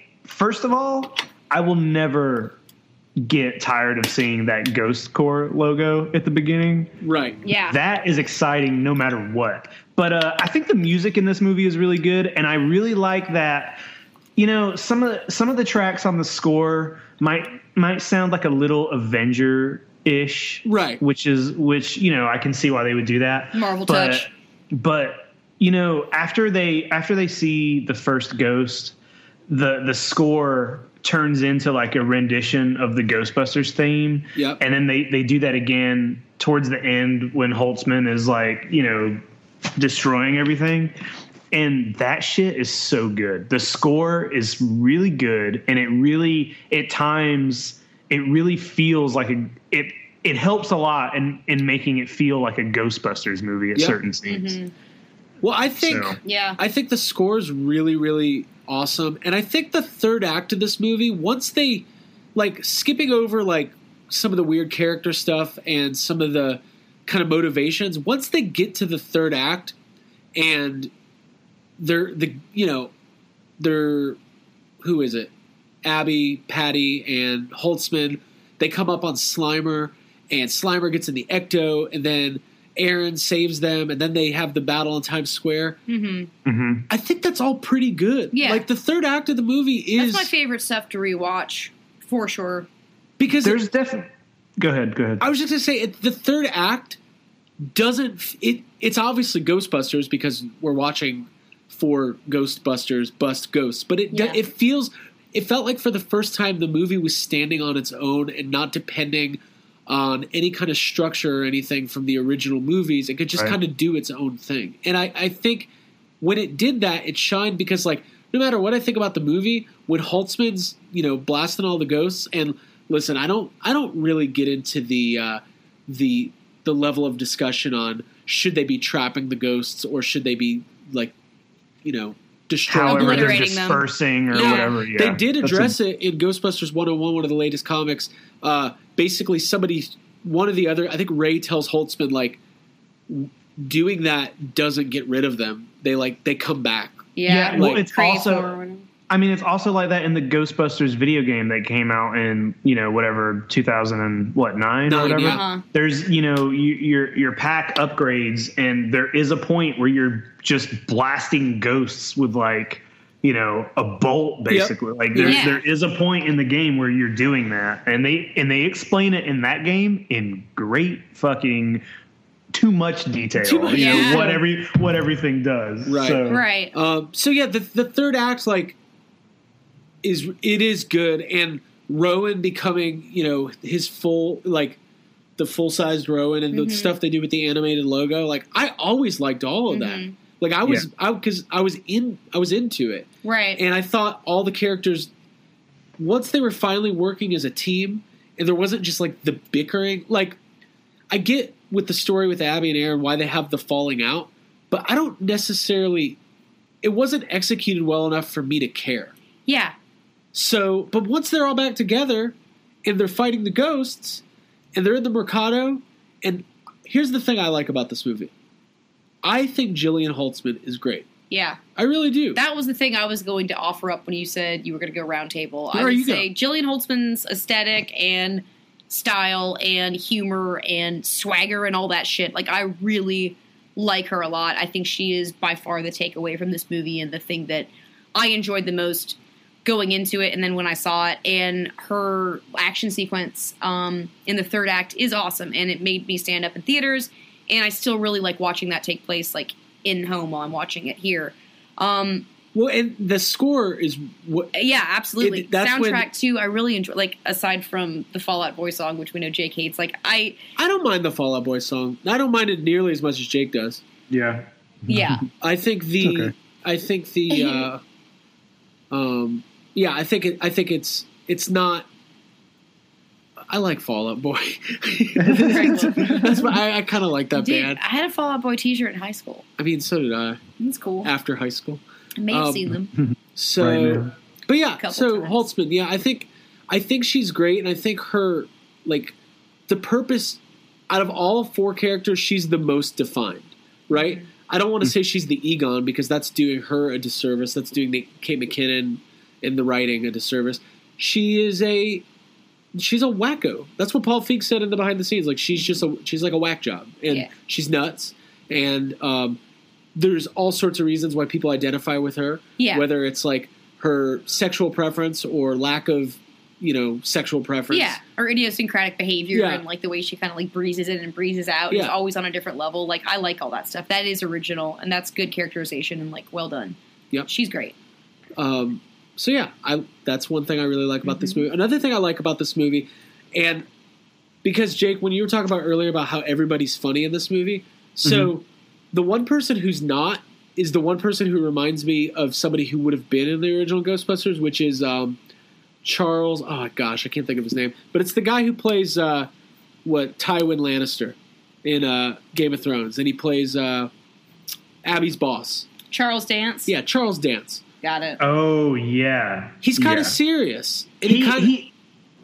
will never get tired of seeing that Ghost Corps logo at the beginning. Right. Yeah. That is exciting no matter what. But I think the music in this movie is really good, and I really like that. Some of the tracks on the score might sound like a little Avenger-ish, right? Which I can see why they would do that. Marvel touch. But after they see the first ghost, the score turns into a rendition of the Ghostbusters theme. Yep. And then they do that again towards the end when Holtzman is destroying everything, and that shit is so good. The score is really good, and it really feels like it helps a lot in making it feel like a Ghostbusters movie at certain scenes. Well, I think the score is really, really awesome, and I think the third act of this movie, once they skipping over some of the weird character stuff and some of the kind of motivations, once they get to the third act and who is it? Abby, Patty, and Holtzman, they come up on Slimer, and Slimer gets in the Ecto, and then Aaron saves them, and then they have the battle in Times Square. I think that's all pretty good. Yeah. The third act of the movie is... That's my favorite stuff to rewatch, for sure. Because... There's definitely... Go ahead. I was just going to say, the third act doesn't... It's obviously Ghostbusters because we're watching for Ghostbusters bust ghosts. But it felt like for the first time the movie was standing on its own and not depending on any kind of structure or anything from the original movies. It could just kind of do its own thing. And I think when it did that, it shined because, like, no matter what I think about the movie, when Holtzman's, you know, blasting all the ghosts, and listen, I don't really get into the level of discussion on should they be trapping the ghosts or should they be, like, you know, destroying them. However, they're dispersing them. Or yeah, whatever. Yeah. They did address it in Ghostbusters 101, one of the latest comics. Basically, somebody, one or the other, I think Ray tells Holtzman, like, doing that doesn't get rid of them. They come back. Yeah. Like, well, it's also, I mean, it's also like that in the Ghostbusters video game that came out in, you know, whatever, 2009 or whatever. Yeah. There's, you know, your pack upgrades, and there is a point where you're just blasting ghosts with, like, you know, a bolt, basically. Yep. Like there is a point in the game where you're doing that, and they explain it in that game in great fucking too much detail, you know, what everything does. Right. Right. So yeah, the third act, like, is good, and Rowan becoming, you know, his full, like, the full-sized Rowan, and the stuff they do with the animated logo, like, I always liked all of that. Like, I was into it. Right. And I thought all the characters, once they were finally working as a team, and there wasn't just, like, the bickering, like, I get with the story with Abby and Aaron why they have the falling out, but I don't necessarily, it wasn't executed well enough for me to care. Yeah. So, but once they're all back together and they're fighting the ghosts and they're in the Mercado, and here's the thing I like about this movie. I think Jillian Holtzman is great. Yeah. I really do. That was the thing I was going to offer up when you said you were going to go roundtable. I would say Jillian Holtzman's aesthetic and style and humor and swagger and all that shit. Like, I really like her a lot. I think she is by far the takeaway from this movie and the thing that I enjoyed the most going into it, and then when I saw it. And her action sequence in the third act is awesome, and it made me stand up in theaters, and I still really like watching that take place, like, in home while I'm watching it here. Well, and the score is what... Yeah, absolutely. Soundtrack, too, I really enjoy... Like, aside from the Fallout Boy song, which we know Jake hates, like, I don't mind the Fallout Boy song. I don't mind it nearly as much as Jake does. Yeah. Yeah. I think it's not... I like Fallout Boy. That's why I kind of like that band. I had a Fallout Boy t-shirt in high school. I mean, so did I. That's cool. After high school. I may have seen them. So, but yeah, so times. Holtzman, yeah, I think she's great, and I think her, like, the purpose out of all four characters, she's the most defined, right? Mm-hmm. I don't want to say she's the Egon, because that's doing her a disservice. That's doing the Kate McKinnon in the writing a disservice. She's a wacko. That's what Paul Feig said in the behind the scenes. Like, she's like a whack job, and she's nuts, and there's all sorts of reasons why people identify with her, whether it's, like, her sexual preference or lack of, you know, sexual preference. Yeah, or idiosyncratic behavior and, like, the way she kind of, like, breezes in and breezes out. Yeah. It's always on a different level. Like, I like all that stuff. That is original, and that's good characterization, and, like, well done. Yep. She's great. So, yeah, that's one thing I really like about this movie. Another thing I like about this movie, and because, Jake, when you were talking about earlier about how everybody's funny in this movie, so... The one person who's not is the one person who reminds me of somebody who would have been in the original Ghostbusters, which is Charles. Oh, gosh, I can't think of his name. But it's the guy who plays Tywin Lannister in Game of Thrones. And he plays Abby's boss. Charles Dance? Yeah, Charles Dance. Got it. Oh, yeah. He's kind of serious. And he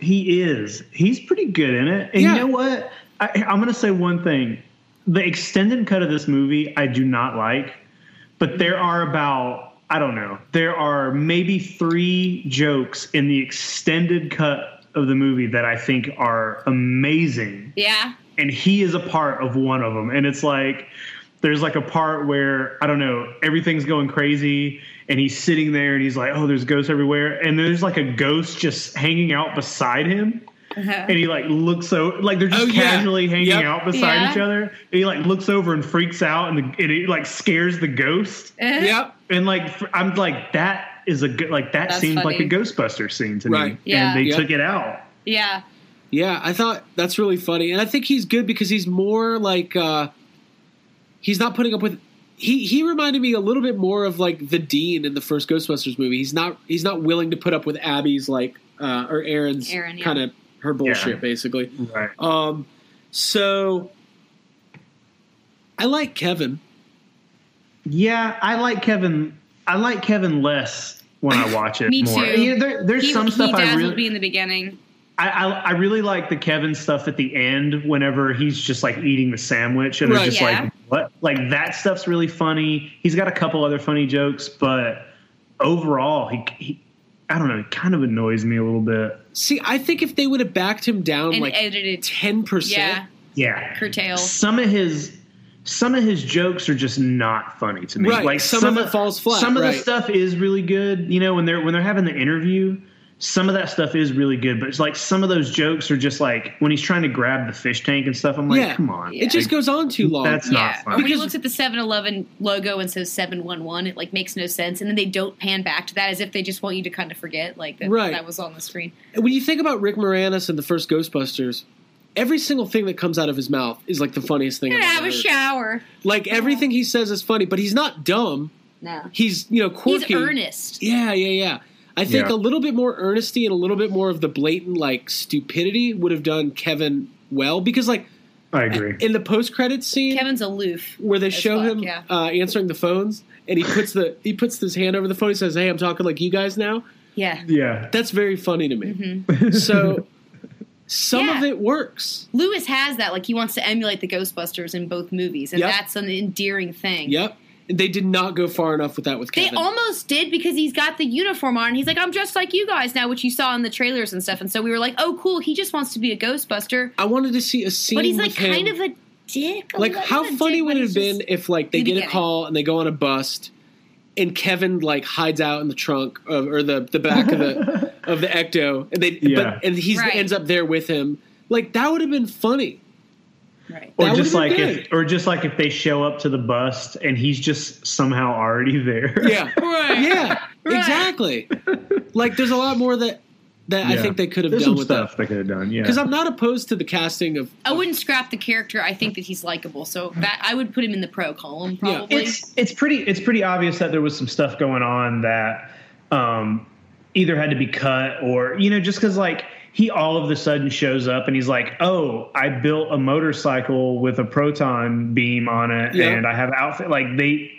is. He's pretty good in it. And you know what? I'm going to say one thing. The extended cut of this movie I do not like, but there are maybe 3 jokes in the extended cut of the movie that I think are amazing. Yeah. And he is a part of one of them. And it's like, there's like a part where, I don't know, everything's going crazy and he's sitting there and he's like, oh, there's ghosts everywhere. And there's like a ghost just hanging out beside him. And he, like, looks over, like, they're just casually hanging out beside each other. And he, like, looks over and freaks out, and it, like, scares the ghost. And, like, I'm like, that is a good, like, that seems funny. Like a Ghostbuster scene to me. Yeah. And they took it out. Yeah. Yeah, I thought that's really funny. And I think he's good because he's more, like, he's not putting up with He reminded me a little bit more of like the Dean in the first Ghostbusters movie. He's not willing to put up with Abby's like or Aaron's kind of her bullshit basically. Right. So I like Kevin. Yeah, I like Kevin less when I watch it. Me more. Too. Yeah, there's some stuff I really be in the beginning. I really like the Kevin stuff at the end whenever he's just like eating the sandwich and it's just like what? Like that stuff's really funny. He's got a couple other funny jokes, but overall he I don't know, it kind of annoys me a little bit. See, I think if they would have backed him down and like edited 10%, curtail some of his jokes are just not funny to me. Right. Like some of it falls flat. Some of the stuff is really good, you know, when they're having the interview. Some of that stuff is really good, but it's like some of those jokes are just like when he's trying to grab the fish tank and stuff. I'm like, come on. It just goes on too long. That's not funny. Or when he looks at the 7-Eleven logo and says 711, it like makes no sense. And then they don't pan back to that as if they just want you to kind of forget like that, that was on the screen. And when you think about Rick Moranis and the first Ghostbusters, every single thing that comes out of his mouth is like the funniest thing. I've ever heard. Shower. Like everything he says is funny, but he's not dumb. No. He's, you know, quirky. He's earnest. Yeah. I think a little bit more earnesty and a little bit more of the blatant like stupidity would have done Kevin well because like I agree in the post credits scene Kevin's aloof where they show him answering the phones and he puts his hand over the phone and says, "Hey, I'm talking like you guys now." Yeah. That's very funny to me. Mm-hmm. So some of it works. Lewis has that like he wants to emulate the Ghostbusters in both movies and that's an endearing thing. Yep. They did not go far enough with that with Kevin. They almost did because he's got the uniform on. And he's like, I'm dressed like you guys now, which you saw in the trailers and stuff. And so we were like, oh, cool. He just wants to be a Ghostbuster. I wanted to see a scene with him. But he's like kind of a dick. Like how funny would it have been if like they get a call and they go on a bust and Kevin like hides out in the trunk or the back of the Ecto and he ends up there with him. Like that would have been funny. Right. Or just like if they show up to the bust and he's just somehow already there. Yeah. Right. Yeah. Right. Exactly. Like there's a lot more that I think they could have done with stuff that. They could have done. Yeah. Because I'm not opposed to the casting of. I wouldn't scrap the character. I think that he's likable, so that I would put him in the pro column. Probably. Yeah. It's pretty obvious that there was some stuff going on that either had to be cut or you know just because like. He all of a sudden shows up and he's like, oh, I built a motorcycle with a proton beam on it and I have outfit. Like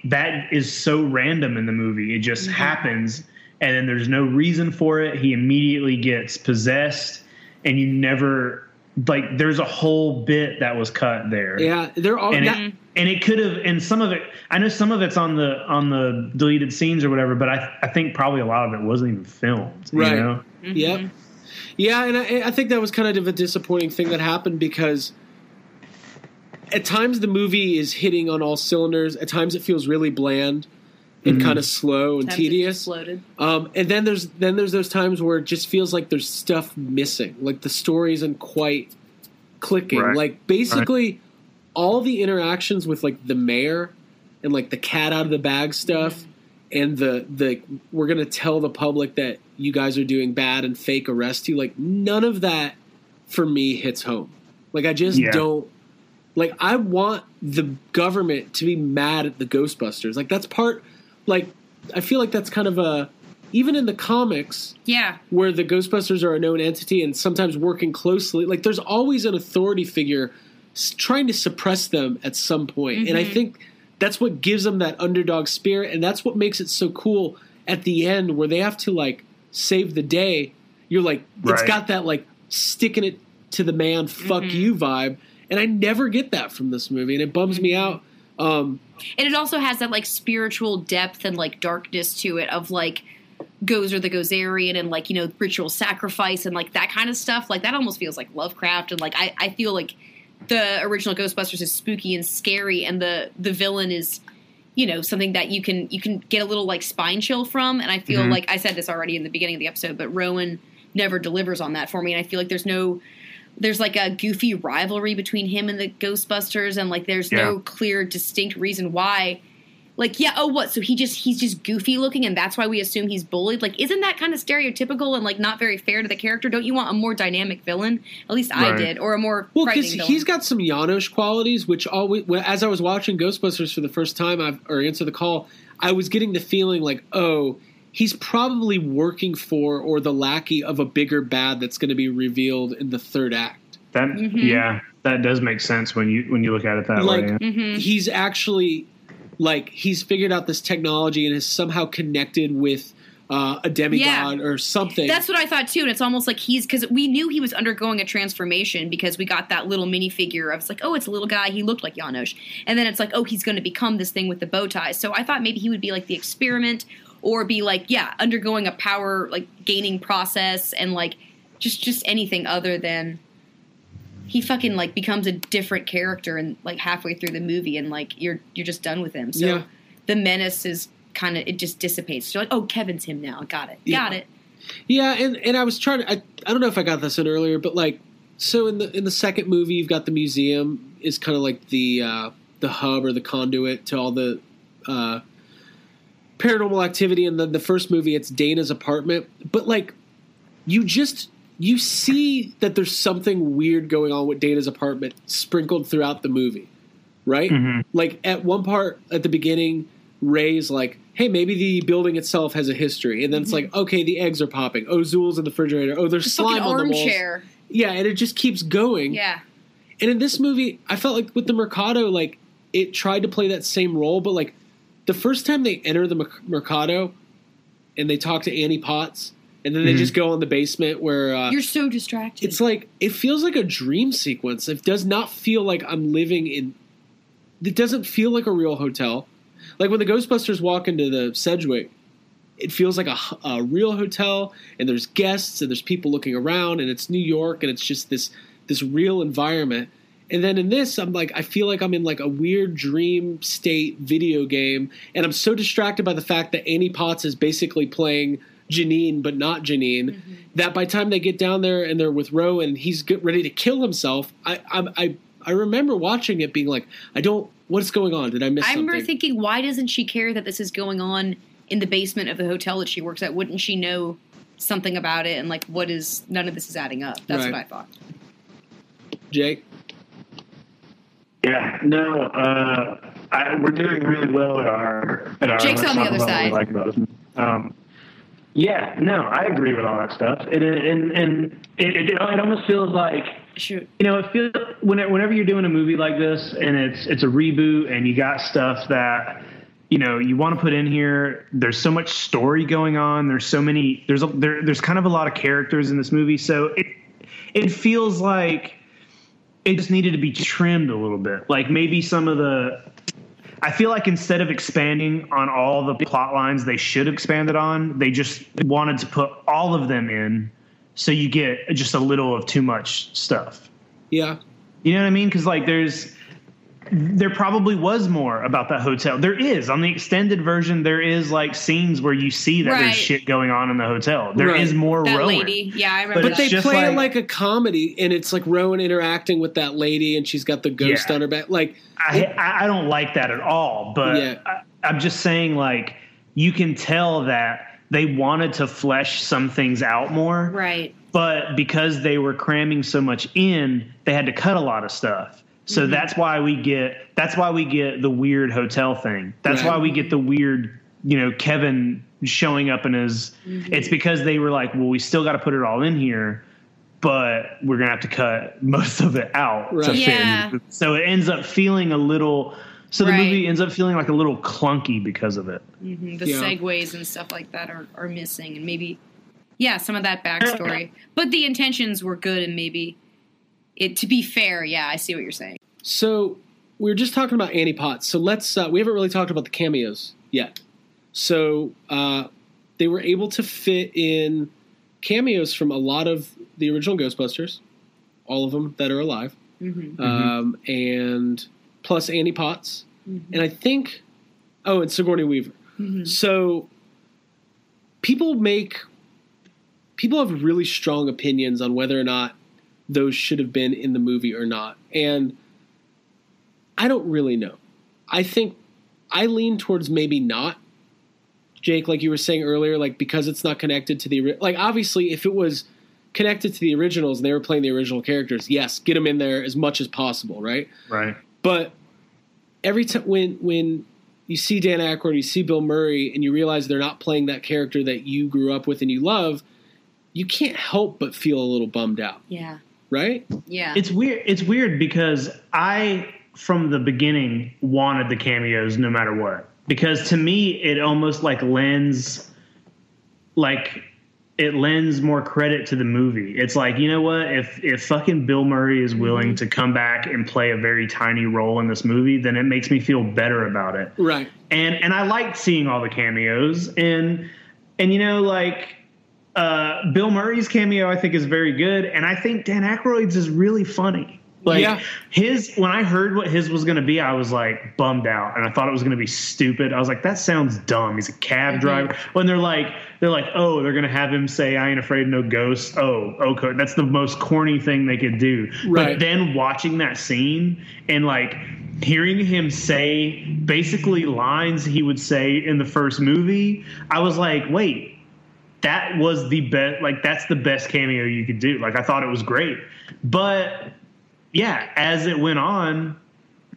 that is so random in the movie. It just happens and then there's no reason for it. He immediately gets possessed and you never like there's a whole bit that was cut there. Yeah, they're all and it could have and some of it I know some of it's on the deleted scenes or whatever, but I think probably a lot of it wasn't even filmed. Right. You know? Mm-hmm. Yep. Yeah, and I think that was kind of a disappointing thing that happened because at times the movie is hitting on all cylinders. At times it feels really bland and kind of slow and tedious. And then there's those times where it just feels like there's stuff missing, like the story isn't quite clicking. Right. Like basically all the interactions with like the mayor and like the cat out of the bag stuff. Mm-hmm. And the we're going to tell the public that you guys are doing bad and fake arrest you. Like, none of that, for me, hits home. Like, I just don't – like, I want the government to be mad at the Ghostbusters. Like, that's part – like, I feel like that's kind of a – even in the comics where the Ghostbusters are a known entity and sometimes working closely, like, there's always an authority figure trying to suppress them at some point. Mm-hmm. And I think – that's what gives them that underdog spirit, and that's what makes it so cool at the end where they have to, like, save the day. You're like, it's got that, like, sticking it to the man, fuck you vibe, and I never get that from this movie, and it bums me out. And it also has that, like, spiritual depth and, like, darkness to it of, like, Gozer the Gozerian and, like, you know, ritual sacrifice and, like, that kind of stuff. Like, that almost feels like Lovecraft, and, like, I feel like the original Ghostbusters is spooky and scary, and the villain is, you know, something that you can get a little like spine chill from. And I feel like I said this already in the beginning of the episode, but Rowan never delivers on that for me. And I feel like there's like a goofy rivalry between him and the Ghostbusters, and like there's no clear, distinct reason why. Like, yeah, oh, what? So he's just goofy looking, and that's why we assume he's bullied? Like, isn't that kind of stereotypical and, like, not very fair to the character? Don't you want a more dynamic villain? At least I did. Or a more frightening villain. Well, because he's got some Janosch qualities, which always, as I was watching Ghostbusters for the first time, or Answer the Call, I was getting the feeling like, oh, he's probably working for or the lackey of a bigger bad that's going to be revealed in the third act. That yeah, that does make sense when you look at it that way. He's actually... Like, he's figured out this technology and is somehow connected with a demigod or something. That's what I thought, too. And it's almost like because we knew he was undergoing a transformation because we got that little minifigure of, it's like, oh, it's a little guy. He looked like Janosch. And then it's like, oh, he's going to become this thing with the bow ties. So I thought maybe he would be like the experiment or be like, yeah, undergoing a power, like, gaining process and, like, just anything other than... He fucking, like, becomes a different character and, like, halfway through the movie and, like, you're just done with him. So the menace is kind of – it just dissipates. So you're like, oh, Kevin's him now. Got it. Yeah, and I was trying to I don't know if I got this in earlier, but, like, so in the second movie you've got the museum is kind of like the hub or the conduit to all the paranormal activity. And then the first movie it's Dana's apartment. But, like, you see that there's something weird going on with Dana's apartment sprinkled throughout the movie, right? Like, at one part at the beginning, Ray's like, hey, maybe the building itself has a history. And then it's like, okay, the eggs are popping. Oh, Zool's in the refrigerator. Oh, there's slime on the walls. Armchair. Yeah, and it just keeps going. Yeah. And in this movie, I felt like with the Mercado, like, it tried to play that same role. But, like, the first time they enter the Mercado and they talk to Annie Potts, and then they just go in the basement where... you're so distracted. It's like... It feels like a dream sequence. It does not feel like I'm living in... It doesn't feel like a real hotel. Like, when the Ghostbusters walk into the Sedgwick, it feels like a real hotel, and there's guests, and there's people looking around, and it's New York, and it's just this real environment. And then in this, I'm like... I feel like I'm in, like, a weird dream state video game, and I'm so distracted by the fact that Annie Potts is basically playing... Janine, but not Janine, that by the time they get down there and they're with Roe and he's ready to kill himself, I remember watching it being like, what's going on? Did I miss something? I remember thinking, why doesn't she care that this is going on in the basement of the hotel that she works at? Wouldn't she know something about it? And like, none of this is adding up. That's what I thought. Jake? Yeah, no, we're doing really well at our Jake's on the other side. Like those. Yeah, no, I agree with all that stuff, and it almost feels like, it feels whenever you're doing a movie like this, and it's a reboot, and you got stuff that you want to put in here. There's so much story going on. There's so many. There's kind of a lot of characters in this movie, so it feels like it just needed to be trimmed a little bit. Like maybe some of the. I feel like instead of expanding on all the plot lines they should have expanded on, they just wanted to put all of them in so you get just a little of too much stuff. Yeah. You know what I mean? Because, like, there probably was more about that hotel. There is. On the extended version, there is, like, scenes where you see that there's shit going on in the hotel. There is more Rowan. That lady. Yeah, I remember that. But they play it like a comedy, and it's, like, Rowan interacting with that lady, and she's got the ghost on her back. Like... I don't like that at all, but I'm just saying, like, you can tell that they wanted to flesh some things out more. Right. But because they were cramming so much in, they had to cut a lot of stuff. So that's why we get the weird hotel thing. That's why we get the weird, Kevin showing up in his it's because they were like, well, we still got to put it all in here. But we're going to have to cut most of it out. Right. Yeah. So it ends up feeling a little – so the movie ends up feeling like a little clunky because of it. The segues and stuff like that are missing. And maybe – some of that backstory. But the intentions were good and maybe – to be fair, I see what you're saying. So we were just talking about Annie Potts. So let's we haven't really talked about the cameos yet. So they were able to fit in cameos from a lot of – the original Ghostbusters, all of them that are alive, and plus Annie Potts, and I think, and Sigourney Weaver. So people have really strong opinions on whether or not those should have been in the movie or not, and I don't really know. I think I lean towards maybe not. Jake, like you were saying earlier, like because it's not connected to the – like obviously if it was connected to the originals and they were playing the original characters, yes, get them in there as much as possible, right? Right. But every time when you see Dan Aykroyd, you see Bill Murray, and you realize they're not playing that character that you grew up with and you love, you can't help but feel a little bummed out. Yeah. Right? Yeah. It's weird. It's weird because I, from the beginning, wanted the cameos no matter what. Because to me, it almost lends more credit to the movie. It's like, you know what? If fucking Bill Murray is willing to come back and play a very tiny role in this movie, then it makes me feel better about it. Right. And I liked seeing all the cameos. And you know, like Bill Murray's cameo, I think, is very good. And I think Dan Aykroyd's is really funny. Like yeah. His, when I heard what his was going to be, I was like bummed out, and I thought it was going to be stupid. I was like, that sounds dumb. He's a cab driver. When they're like, oh, they're going to have him say, "I ain't afraid of no ghosts." Oh, okay, that's the most corny thing they could do. Right. But then watching that scene and like hearing him say basically lines he would say in the first movie, I was like, wait, that was the best. Like that's the best cameo you could do. Like I thought it was great, but. Yeah, as it went on,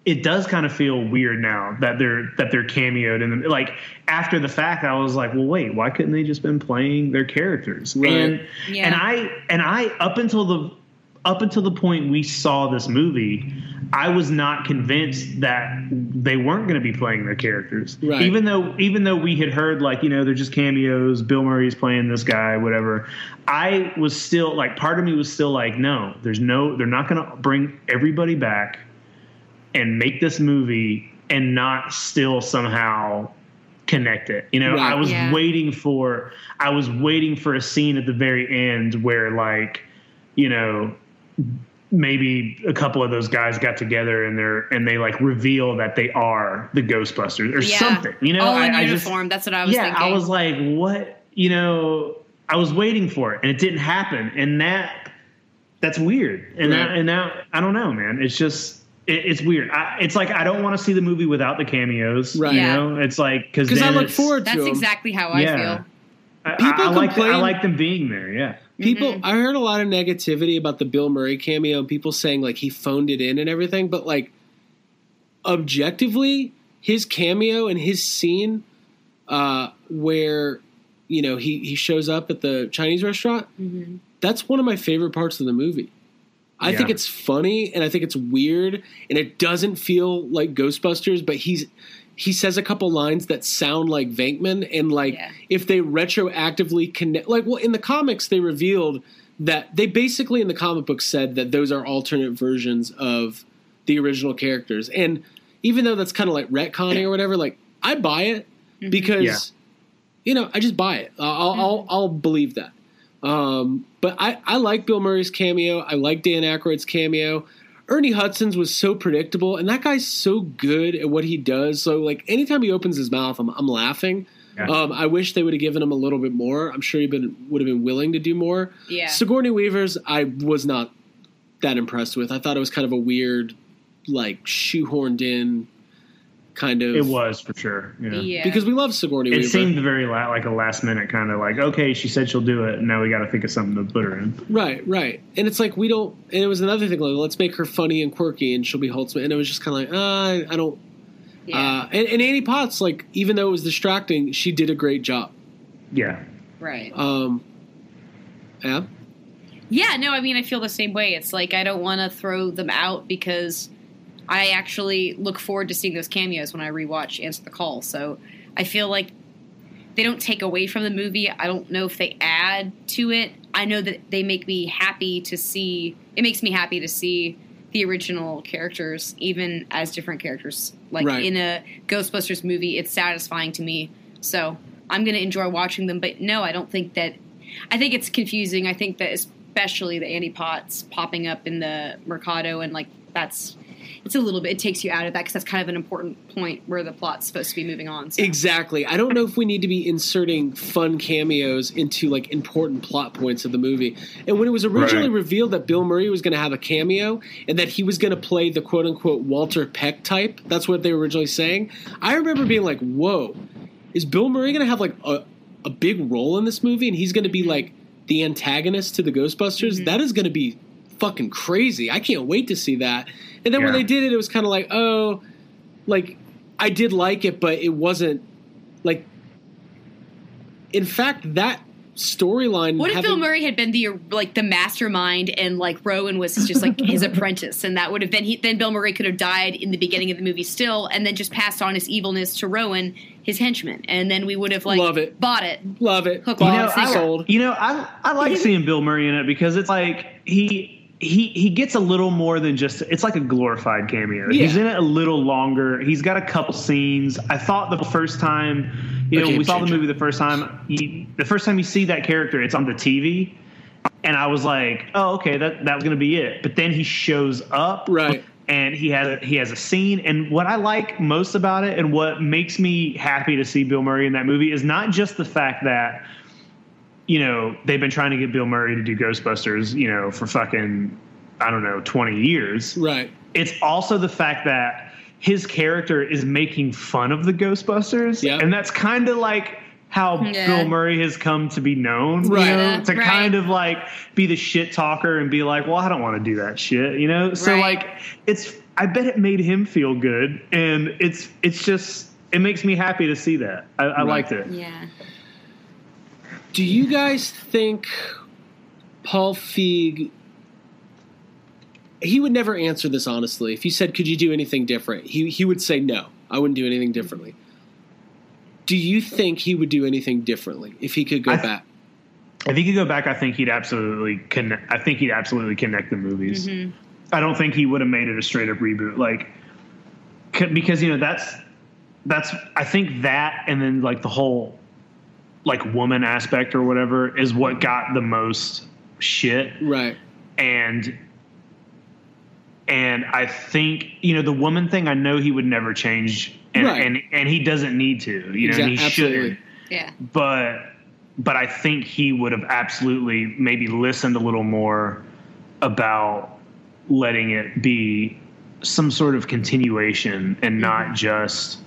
it does kind of feel weird now that they're cameoed, and like after the fact, I was like, well, wait, why couldn't they just been playing their characters? Right. And I up until the point we saw this movie, I was not convinced that they weren't going to be playing their characters, right. Even though we had heard like, you know, they're just cameos, Bill Murray's playing this guy, whatever. I was still like, part of me was still like, no, they're not going to bring everybody back and make this movie and not still somehow connect it. You know, right. I was waiting for a scene at the very end where like, you know, maybe a couple of those guys got together and they like reveal that they are the Ghostbusters or something. You know, all in uniform. That's what I was thinking. I was like, what? You know, I was waiting for it and it didn't happen. And that's weird. And right. now I don't know, man. It's just it's weird. It's like I don't want to see the movie without the cameos. Right. You know, it's like because I look forward to them. That's exactly how I feel. I like them being there. Yeah. People, I heard a lot of negativity about the Bill Murray cameo, people saying like he phoned it in and everything, but like objectively his cameo and his scene where, you know, he shows up at the Chinese restaurant. Mm-hmm. That's one of my favorite parts of the movie. I think it's funny and I think it's weird and it doesn't feel like Ghostbusters, but he says a couple lines that sound like Venkman, and like if they retroactively connect, like, well, in the comics they revealed that they basically in the comic book said that those are alternate versions of the original characters. And even though that's kind of like retconning or whatever, like I buy it because, you know, I just buy it. I'll believe that. But I like Bill Murray's cameo. I like Dan Aykroyd's cameo. Ernie Hudson's was so predictable, and that guy's so good at what he does. So, like, anytime he opens his mouth, I'm laughing. Yeah. I wish they would have given him a little bit more. I'm sure he would have been willing to do more. Yeah. Sigourney Weaver's I was not that impressed with. I thought it was kind of a weird, like, shoehorned in kind of. It was, for sure. Yeah. Yeah. Because we love Sigourney Weaver. It seemed very like a last-minute kind of like, okay, she said she'll do it, and now we got to think of something to put her in. Right, right. And it's like we don't – and it was another thing, like let's make her funny and quirky, and she'll be Holtzman. And it was just kind of like, I don't and Annie Potts, like even though it was distracting, she did a great job. Yeah. Right. Yeah? Yeah, no, I mean I feel the same way. It's like I don't want to throw them out because – I actually look forward to seeing those cameos when I rewatch Answer the Call. So I feel like they don't take away from the movie. I don't know if they add to it. I know that they make me happy to see – it makes me happy to see the original characters even as different characters. Like in a Ghostbusters movie, it's satisfying to me. So I'm going to enjoy watching them. But no, I don't think that – I think it's confusing. I think that especially the Annie Potts popping up in the Mercado and like that's – it's a little bit, it takes you out of that because that's kind of an important point where the plot's supposed to be moving on. So. Exactly. I don't know if we need to be inserting fun cameos into like important plot points of the movie. And when it was originally revealed that Bill Murray was going to have a cameo and that he was going to play the quote unquote Walter Peck type, that's what they were originally saying. I remember being like, whoa, is Bill Murray going to have like a big role in this movie? And he's going to be like the antagonist to the Ghostbusters? Mm-hmm. That is going to be fucking crazy. I can't wait to see that. And then when they did it, it was kind of like, oh, like I did like it, but it wasn't like, in fact, that storyline. What if Bill Murray had been the mastermind and like Rowan was just like his apprentice, and that would have been then Bill Murray could have died in the beginning of the movie still, and then just passed on his evilness to Rowan, his henchman, and then we would have like bought it. Hook, line, sinker. You know, I like seeing Bill Murray in it because it's like he gets a little more than just, it's like a glorified cameo. Yeah. He's in it a little longer. He's got a couple scenes. I thought the first time, we saw the movie the first time, you see that character, it's on the TV. And I was like, oh, okay, that was going to be it. But then he shows up. Right. And he has a scene. And what I like most about it and what makes me happy to see Bill Murray in that movie is not just the fact that, you know, they've been trying to get Bill Murray to do Ghostbusters, you know, for fucking, I don't know, 20 years. Right. It's also the fact that his character is making fun of the Ghostbusters. Yep. And that's kind of like how Bill Murray has come to be known, right? You know, to kind of like be the shit talker and be like, well, I don't want to do that shit, you know? So like, I bet it made him feel good. And it's just, it makes me happy to see that. I liked it. Yeah. Do you guys think Paul Feig, he would never answer this honestly. If you said, could you do anything different? He would say, no, I wouldn't do anything differently. Do you think he would do anything differently if he could go back? If he could go back, I think he'd absolutely connect. I think he'd absolutely connect the movies. Mm-hmm. I don't think he would have made it a straight up reboot. Like, because, you know, that's, I think that, and then like the whole, like woman aspect or whatever is what got the most shit. Right. And I think, you know, the woman thing, I know he would never change and he doesn't need to, you know, and he shouldn't. Yeah. But I think he would have absolutely maybe listened a little more about letting it be some sort of continuation and not just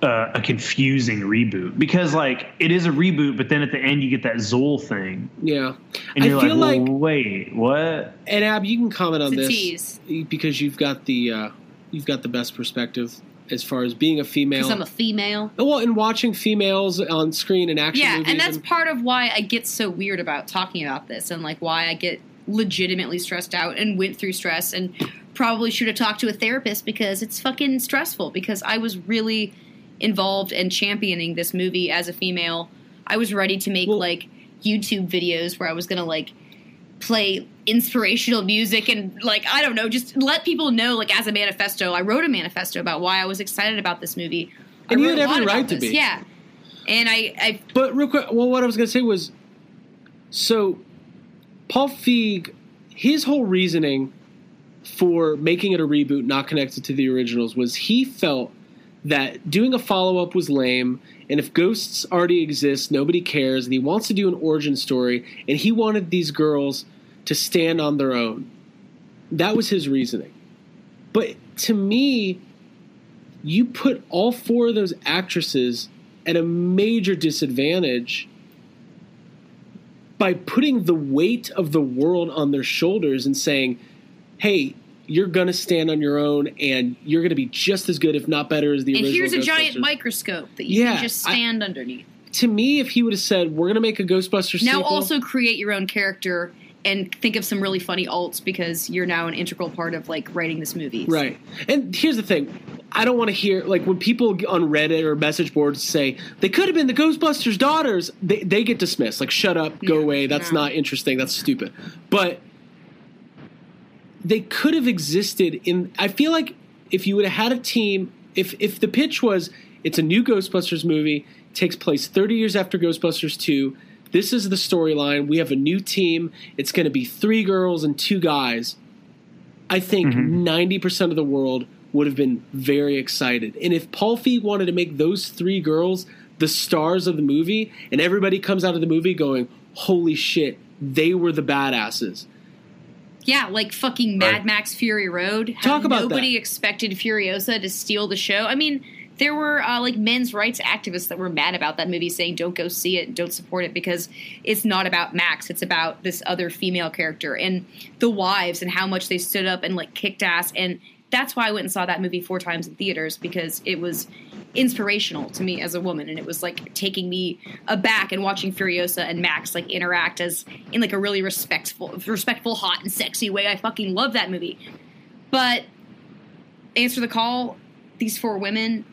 a confusing reboot, because like it is a reboot, but then at the end you get that Zool thing. Yeah, and you're wait, what? And Ab, you can comment on this tease, because you've got the best perspective as far as being a female. Because I'm a female. Well, and watching females on screen and action movies. Yeah, and that's part of why I get so weird about talking about this, and like why I get legitimately stressed out and went through stress and probably should have talked to a therapist, because it's fucking stressful. Because I was really involved and championing this movie as a female. I was ready to make like YouTube videos where I was gonna like play inspirational music and like, I don't know, just let people know, like, as a manifesto. I wrote a manifesto about why I was excited about this movie. And you had every right to be. Yeah. And I but real quick, well, what I was gonna say was, so Paul Feig, his whole reasoning for making it a reboot not connected to the originals was he felt that doing a follow-up was lame, and if ghosts already exist, nobody cares, and he wants to do an origin story, and he wanted these girls to stand on their own. That was his reasoning. But to me, you put all four of those actresses at a major disadvantage by putting the weight of the world on their shoulders and saying, hey, you're going to stand on your own, and you're going to be just as good, if not better, as the original. And here's a giant microscope that you can just stand underneath. To me, if he would have said, we're going to make a Ghostbusters sequel. Now also create your own character and think of some really funny alts, because you're now an integral part of, like, writing this movie. Right. And here's the thing. I don't want to hear, like, when people on Reddit or message boards say, they could have been the Ghostbusters' daughters, they get dismissed. Like, shut up, go away, that's not interesting, that's stupid. But they could have existed in, I feel like if you would have had a team, if the pitch was, it's a new Ghostbusters movie, takes place 30 years after Ghostbusters 2, this is the storyline, we have a new team, it's going to be 3 girls and 2 guys. I think 90% of the world would have been very excited. And if Paul Feig wanted to make those three girls the stars of the movie, and everybody comes out of the movie going, holy shit, they were the badasses. Yeah, like fucking Mad Max Fury Road. Talk about that. Nobody expected Furiosa to steal the show. I mean, there were like men's rights activists that were mad about that movie saying don't go see it, don't support it because it's not about Max. It's about this other female character and the wives and how much they stood up and like kicked ass. And that's why I went and saw that movie 4 times in theaters, because it was inspirational to me as a woman. And it was like taking me aback and watching Furiosa and Max like interact as in like a really respectful, hot and sexy way. I fucking love that movie. But Answer the Call, these 4 women,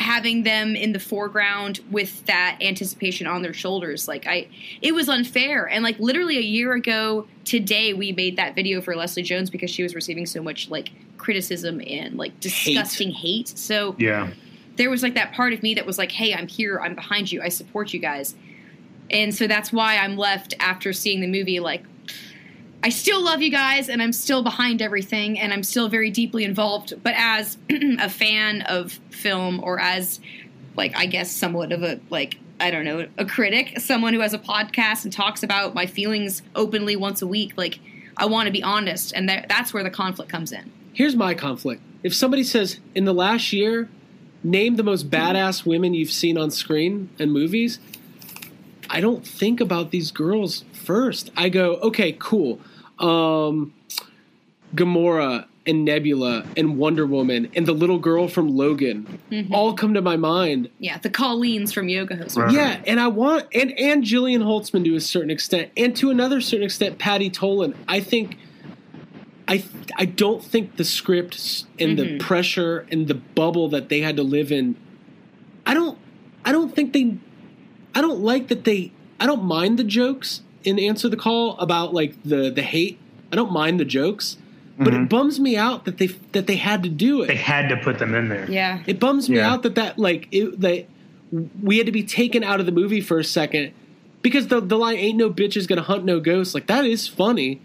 having them in the foreground with that anticipation on their shoulders, like it was unfair. And like literally a year ago today, we made that video for Leslie Jones because she was receiving so much like criticism and like disgusting hate. So yeah, there was like that part of me that was like, hey, I'm here, I'm behind you, I support you guys. And so that's why I'm left after seeing the movie like, I still love you guys and I'm still behind everything and I'm still very deeply involved. But as a fan of film, or as like, I guess somewhat of a, like, I don't know, a critic, someone who has a podcast and talks about my feelings openly once a week, like I want to be honest. And that's where the conflict comes in. Here's my conflict. If somebody says in the last year, name the most badass women you've seen on screen and movies, I don't think about these girls first. I go, okay, cool. Gamora and Nebula and Wonder Woman and the little girl from Logan all come to my mind. Yeah, the Colleens from Yoga Hosers. Right. Yeah, and I want and Jillian Holtzman to a certain extent, and to another certain extent, Patty Tolan. I think I don't think the script and the pressure and the bubble that they had to live in. I don't mind the jokes in Answer the Call about like the hate. I don't mind the jokes, but it bums me out that they had to do it. They had to put them in there. Yeah, it bums me out that we had to be taken out of the movie for a second, because the line "ain't no bitch is gonna hunt no ghosts" like that is funny,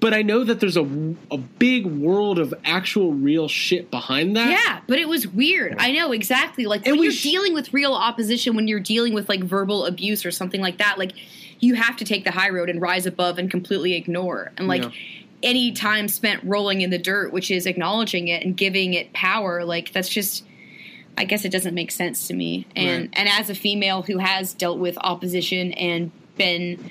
but I know that there's a big world of actual real shit behind that. Yeah, but it was weird. I know, exactly. Like, and when you're dealing with real opposition, when you're dealing with like verbal abuse or something like that, like you have to take the high road and rise above and completely ignore. And like any time spent rolling in the dirt, which is acknowledging it and giving it power, like that's just, I guess it doesn't make sense to me. And and as a female who has dealt with opposition and been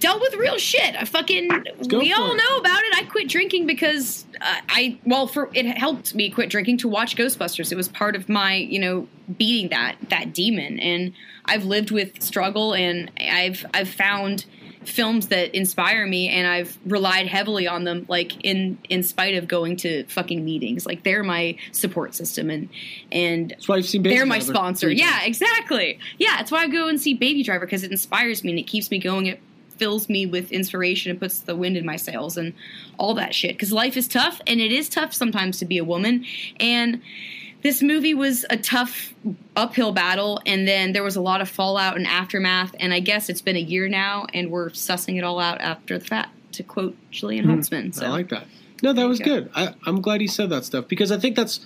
dealt with real shit, I fucking we all know about it. I quit drinking because it helped me quit drinking to watch Ghostbusters. It was part of my, you know, beating that demon. And I've lived with struggle, and I've found films that inspire me, and I've relied heavily on them, like in spite of going to fucking meetings. Like they're my support system, and that's why I've seen Baby Driver. They're my sponsor. Yeah, exactly. Yeah, that's why I go and see Baby Driver, because it inspires me and it keeps me going. It fills me with inspiration and puts the wind in my sails and all that shit. Because life is tough, and it is tough sometimes to be a woman. And this movie was a tough uphill battle, and then there was a lot of fallout and aftermath, and I guess it's been a year now, and we're sussing it all out after the fact, to quote Jillian Holtzman. So I like that. No, that was good. I'm glad he said that stuff, because I think that's...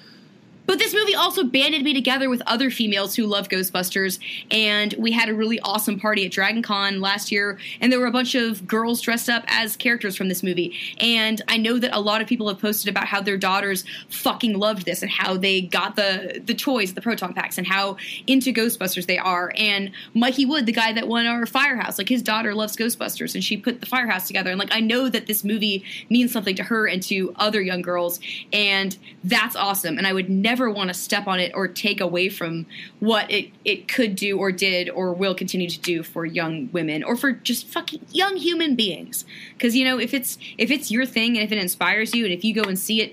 But this movie also banded me together with other females who love Ghostbusters, and we had a really awesome party at Dragon Con last year, and there were a bunch of girls dressed up as characters from this movie. And I know that a lot of people have posted about how their daughters fucking loved this and how they got the toys, the proton packs, and how into Ghostbusters they are. And Mikey Wood, the guy that won our Firehouse, like his daughter loves Ghostbusters, and she put the Firehouse together. And like I know that this movie means something to her and to other young girls, and that's awesome. And I would never want to step on it or take away from what it could do or did or will continue to do for young women, or for just fucking young human beings. Because, you know, if it's your thing, and if it inspires you, and if you go and see it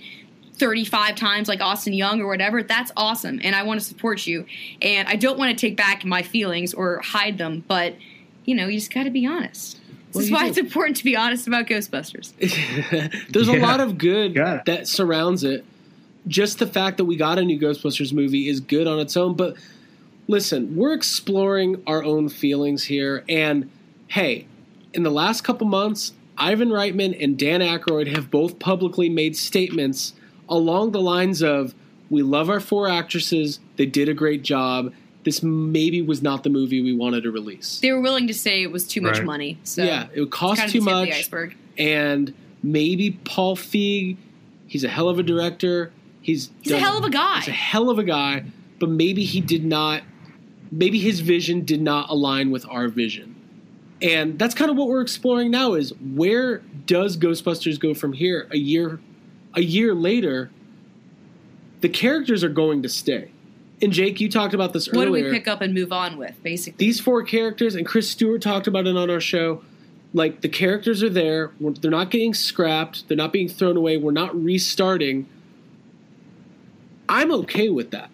35 times like Austin Young or whatever, that's awesome. And I want to support you. And I don't want to take back my feelings or hide them. But, you know, you just got to be honest. This is why it's important to be honest about Ghostbusters. There's a lot of good that surrounds it. Just the fact that we got a new Ghostbusters movie is good on its own. But listen, we're exploring our own feelings here. And hey, in the last couple months, Ivan Reitman and Dan Aykroyd have both publicly made statements along the lines of, we love our four actresses, they did a great job, this maybe was not the movie we wanted to release. They were willing to say it was too much money. So yeah, it would cost too much. And maybe Paul Feig, he's a hell of a director. He's a hell of a guy. He's a hell of a guy, but maybe he did not, maybe his vision did not align with our vision. And that's kind of what we're exploring now is, where does Ghostbusters go from here? A year later, the characters are going to stay. And Jake, you talked about this earlier. What do we pick up and move on with, basically? These four characters, and Chris Stewart talked about it on our show, like, the characters are there. They're not getting scrapped. They're not being thrown away. We're not restarting. I'm okay with that.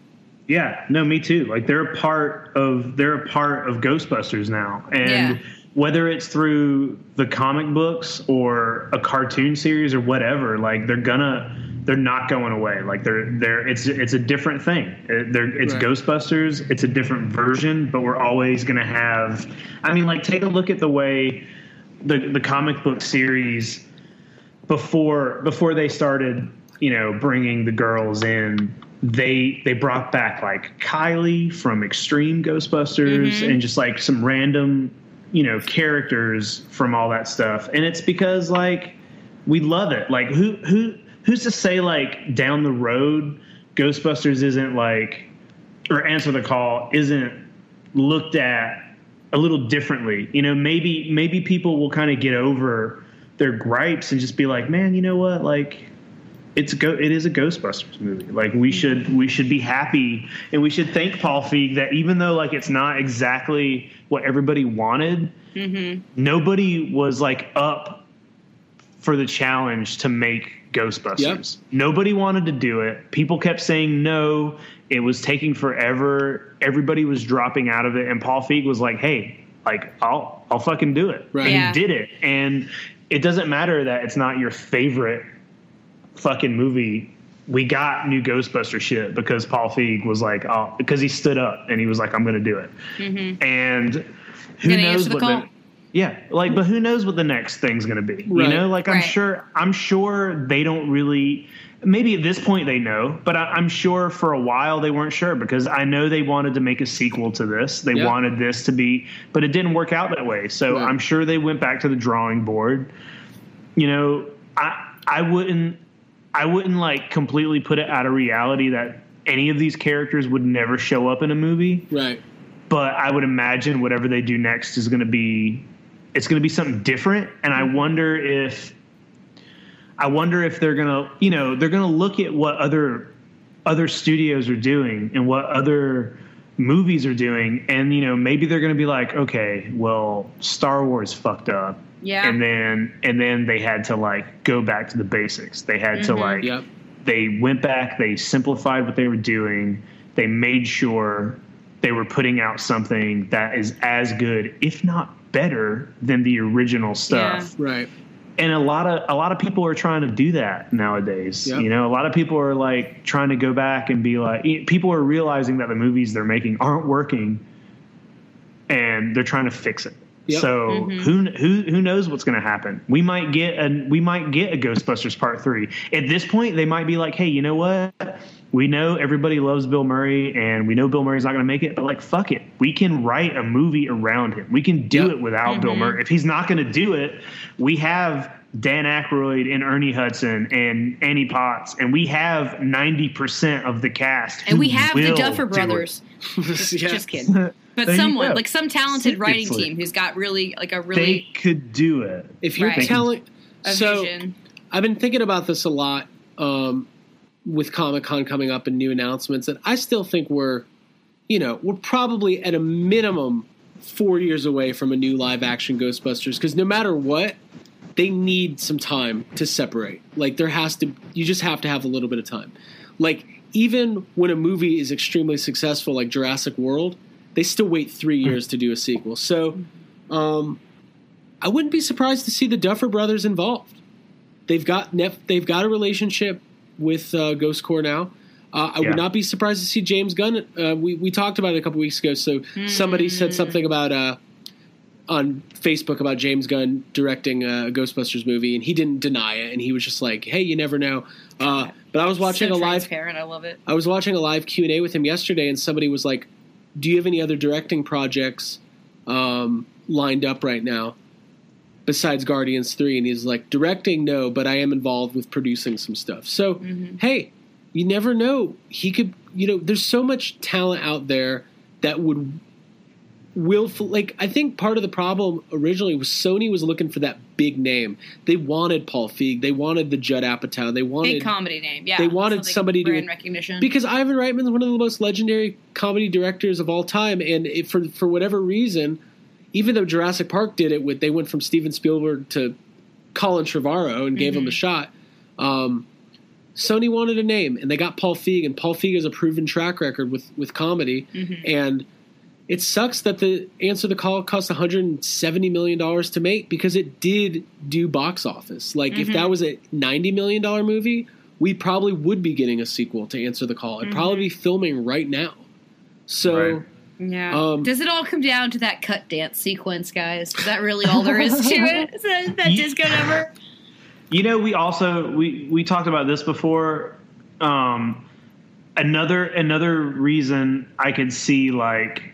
Yeah, no, me too. Like, they're a part of Ghostbusters now. And whether it's through the comic books or a cartoon series or whatever, like, they're not going away. Like, it's a different thing. It's Ghostbusters. It's a different version, but we're always going to have, I mean, like, take a look at the way the comic book series before they started, you know, bringing the girls in, they brought back, like, Kylie from Extreme Ghostbusters and just, like, some random, you know, characters from all that stuff. And it's because, like, we love it. Like, who's to say, like, down the road Ghostbusters isn't, like, or Answer the Call isn't looked at a little differently? You know, maybe people will kind of get over their gripes and just be like, man, you know what, like, it is a Ghostbusters movie. Like, we should be happy, and we should thank Paul Feig that even though, like, it's not exactly what everybody wanted, nobody was, like, up for the challenge to make Ghostbusters. Nobody wanted to do it. People kept saying no. It was taking forever. Everybody was dropping out of it, and Paul Feig was like, hey, like, I'll fucking do it. Right. And he did it. And it doesn't matter that it's not your favorite fucking movie. We got new Ghostbuster shit because Paul Feig was like, because he stood up and he was like, I'm gonna do it. And who knows what the but who knows what the next thing's gonna be? You know, like, I'm sure they don't really. Maybe at this point they know, but I'm sure for a while they weren't sure, because I know they wanted to make a sequel to this. They wanted this to be, but it didn't work out that way. So I'm sure they went back to the drawing board. You know, I wouldn't like completely put it out of reality that any of these characters would never show up in a movie. Right. But I would imagine whatever they do next is going to be, it's going to be something different. And I wonder if they're going to, you know, they're going to look at what other studios are doing and what other movies are doing. And, you know, maybe they're going to be like, okay, well, Star Wars fucked up. Yeah. And then they had to, like, go back to the basics. They had to, like, they went back, they simplified what they were doing. They made sure they were putting out something that is as good, if not better, than the original stuff. Yeah. Right. And a lot of people are trying to do that nowadays. Yep. You know, a lot of people are, like, trying to go back and be like, people are realizing that the movies they're making aren't working, and they're trying to fix it. Yep. So who knows what's going to happen? We might get a Ghostbusters Part 3. At this point, they might be like, hey, you know what? We know everybody loves Bill Murray, and we know Bill Murray's not going to make it, but, like, fuck it. We can write a movie around him. We can do it without Bill Murray. If he's not going to do it, we have Dan Aykroyd and Ernie Hudson and Annie Potts, and we have 90% of the cast. And we have the Duffer Brothers. Just kidding. But someone, like, some talented writing team who's got really, like, a really... They could do it. If you're telling... So, vision. I've been thinking about this a lot with Comic-Con coming up and new announcements, and I still think we're probably at a minimum 4 years away from a new live-action Ghostbusters, because no matter what, they need some time to separate. Like, you just have to have a little bit of time. Like, even when a movie is extremely successful, like Jurassic World... They still wait 3 years to do a sequel. So I wouldn't be surprised to see the Duffer Brothers involved. They've got a relationship with Ghost Corps now. I would not be surprised to see James Gunn. We talked about it a couple weeks ago, so somebody said something about on Facebook about James Gunn directing a Ghostbusters movie, and he didn't deny it, and he was just like, "Hey, you never know." But I was watching I love it. I was watching a live Q&A with him yesterday, and somebody was like, "Do you have any other directing projects lined up right now besides Guardians 3?" And he's like, "Directing, no, but I am involved with producing some stuff." So, hey, you never know. He could, you know, there's so much talent out there that would willful. Like, I think part of the problem originally was Sony was looking for that big name. They wanted Paul Feig. They wanted the Judd Apatow. They wanted big comedy name. Yeah, they wanted somebody brand to recognition, because Ivan Reitman is one of the most legendary comedy directors of all time, and it, for whatever reason, even though Jurassic Park did it with, they went from Steven Spielberg to Colin Trevorrow and gave him a shot. Sony wanted a name, and they got Paul Feig, and Paul Feig has a proven track record with comedy, and it sucks that the Answer the Call cost $170 million to make, because it did do box office. Like, if that was a $90 million movie, we probably would be getting a sequel to Answer the Call. It'd probably be filming right now. So, does it all come down to that cut dance sequence, guys? Is that really all there is to it? Is that disco number? You know, we also we talked about this before. Another reason I could see, like,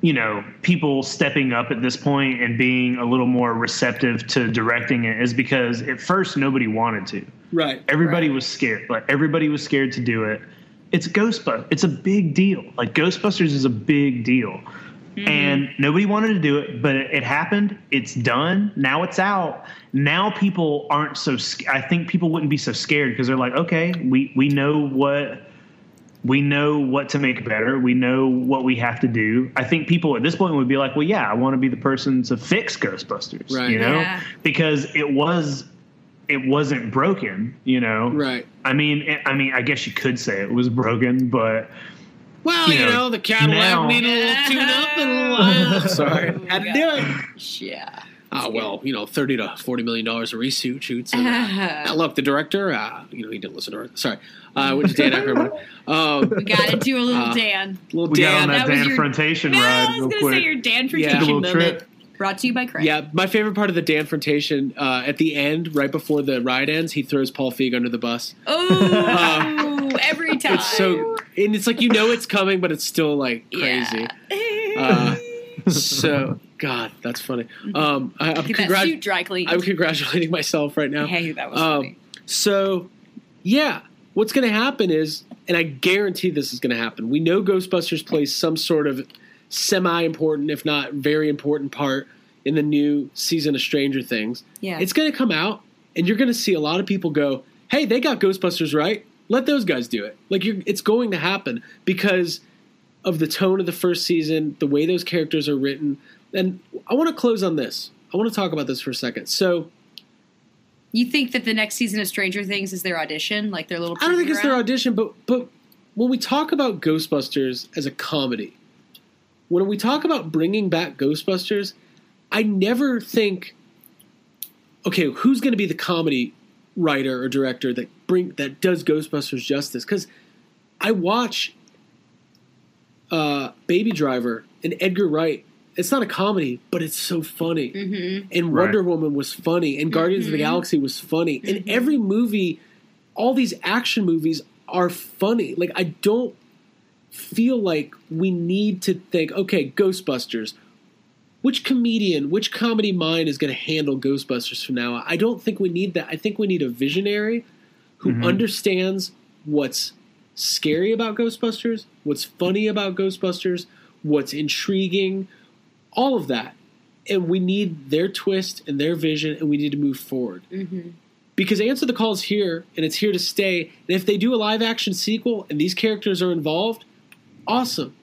you know, people stepping up at this point and being a little more receptive to directing it is because at first nobody wanted to. Right. Everybody was scared. Like, everybody was scared to do it. It's Ghostbusters. It's a big deal. Like, Ghostbusters is a big deal. And nobody wanted to do it, but it happened. It's done. Now it's out. Now people aren't so I think people wouldn't be so scared, because they're like, okay, we know what to make better. We know what we have to do. I think people at this point would be like, well, yeah, I want to be the person to fix Ghostbusters, you know, because it wasn't broken, you know? Right. I mean, I guess you could say it was broken, but well, you know, the Cadillac needed a little tune up and a little, sorry, had to do it. Yeah. Oh, well, you know, $30 to $40 million a reshoot shoots. And, look, the director, you know, he didn't listen to her. Sorry, I went to Dan Aykroyd. We got to do a little Dan. Little Dan. Got on that Dan Frontation ride. I was going to say your Dan Frontation moment. Brought to you by Craig. Yeah, my favorite part of the Dan Frontation at the end, right before the ride ends, he throws Paul Feig under the bus. Oh, every time. It's so, and it's like, you know, it's coming, but it's still like crazy. Yeah. So. God, that's funny. I'm congratulating myself right now. Hey, that was funny. So, yeah, what's going to happen is, and I guarantee this is going to happen, we know Ghostbusters plays some sort of semi-important, if not very important part in the new season of Stranger Things. Yeah. It's going to come out, and you're going to see a lot of people go, hey, they got Ghostbusters right. Let those guys do it. Like, it's going to happen because of the tone of the first season, the way those characters are written. And I want to close on this. I want to talk about this for a second. So, you think that the next season of Stranger Things is their audition, like their little? I don't think it's their audition, but when we talk about Ghostbusters as a comedy, when we talk about bringing back Ghostbusters, I never think, okay, who's going to be the comedy writer or director that does Ghostbusters justice? Because I watch Baby Driver and Edgar Wright. It's not a comedy, but it's so funny. Mm-hmm. And Wonder Woman was funny. And Guardians of the Galaxy was funny. And every movie, all these action movies are funny. Like, I don't feel like we need to think, okay, Ghostbusters, which comedian, which comedy mind is going to handle Ghostbusters from now on? I don't think we need that. I think we need a visionary who understands what's scary about Ghostbusters, what's funny about Ghostbusters, what's intriguing, all of that. And we need their twist and their vision, and we need to move forward. Because Answer the Call is here, and it's here to stay. And if they do a live-action sequel and these characters are involved, awesome.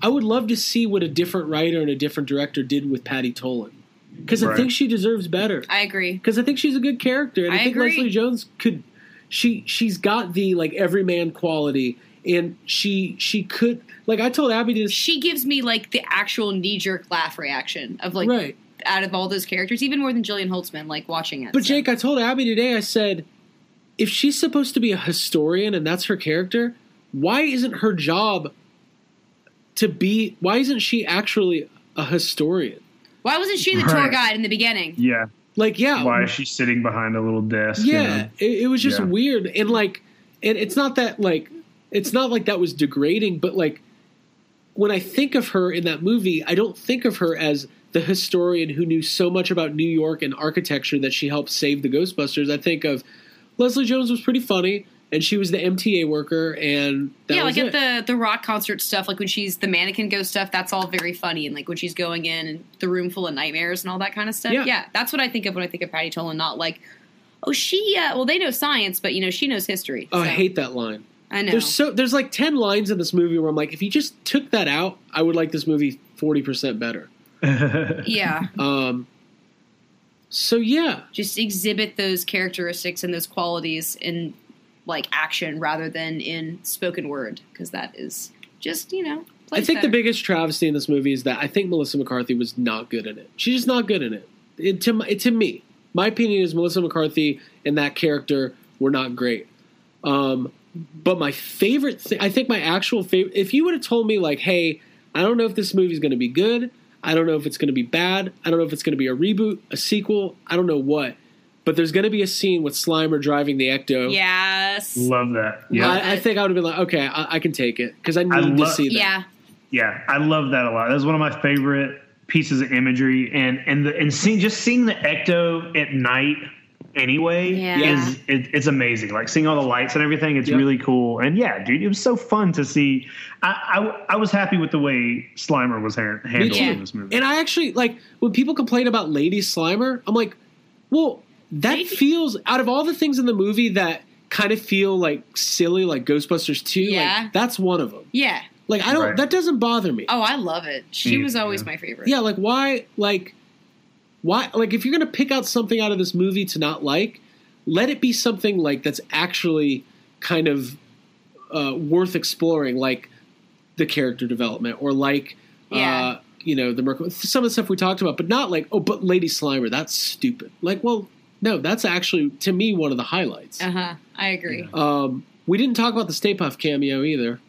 I would love to see what a different writer and a different director did with Patty Tolan. Because I think she deserves better. I agree. Because I think she's a good character. And I think Leslie Jones could – she's got the, like, everyman quality – and she could, like, I told Abby this. She gives me, like, the actual knee-jerk laugh reaction of, like, out of all those characters, even more than Jillian Holtzman, like, watching it. But, Jake, I told Abby today, I said, if she's supposed to be a historian and that's her character, why isn't her job to be, why isn't she actually a historian? Why wasn't she the tour guide in the beginning? Yeah. Like, yeah. Why is she sitting behind a little desk? Yeah. You know? It was just weird. And, like, and it's not that, like, it's not like that was degrading, but, like, when I think of her in that movie, I don't think of her as the historian who knew so much about New York and architecture that she helped save the Ghostbusters. I think of Leslie Jones was pretty funny, and she was the MTA worker, and that was it. The rock concert stuff, like when she's the mannequin ghost stuff, that's all very funny, and like when she's going in and the room full of nightmares and all that kind of stuff. Yeah, that's what I think of when I think of Patty Tolan, not like, oh, she, well, they know science, but, you know, she knows history. Oh, so. I hate that line. I know. There's like 10 lines in this movie where I'm like, if you just took that out, I would like this movie 40% better. Yeah. So, yeah. Just exhibit those characteristics and those qualities in, like, action rather than in spoken word, because that is just, you know, I think better. The biggest travesty in this movie is that I think Melissa McCarthy was not good in it. She's just not good in it. To me, my opinion is Melissa McCarthy and that character were not great. But my favorite thing, I think my actual favorite, if you would have told me, like, hey, I don't know if this movie is going to be good. I don't know if it's going to be bad. I don't know if it's going to be a reboot, a sequel. I don't know what. But there's going to be a scene with Slimer driving the Ecto. Yes. Love that. Yeah. I think I would have been like, okay, I can take it because I need to see that. Yeah. Yeah. I love that a lot. That was one of my favorite pieces of imagery. And seeing the Ecto at night anyway is amazing. Like seeing all the lights and everything, it's really cool. And yeah, dude, it was so fun to see. I was happy with the way Slimer was handled in this movie. And I actually, like, when people complain about Lady Slimer, I'm like, well, that feels, out of all the things in the movie that kind of feel like silly, like Ghostbusters 2, like, that's one of them. Yeah. Like, I don't, that doesn't bother me. Oh, I love it. She was always my favorite. Yeah, like, why, like, if you're going to pick out something out of this movie to not like, let it be something, like, that's actually kind of worth exploring, like the character development or, like, you know, some of the stuff we talked about, but not like, oh, but Lady Slimer, that's stupid. Like, well, no, that's actually, to me, one of the highlights. Uh-huh. I agree. Yeah. We didn't talk about the Stay Puft cameo either.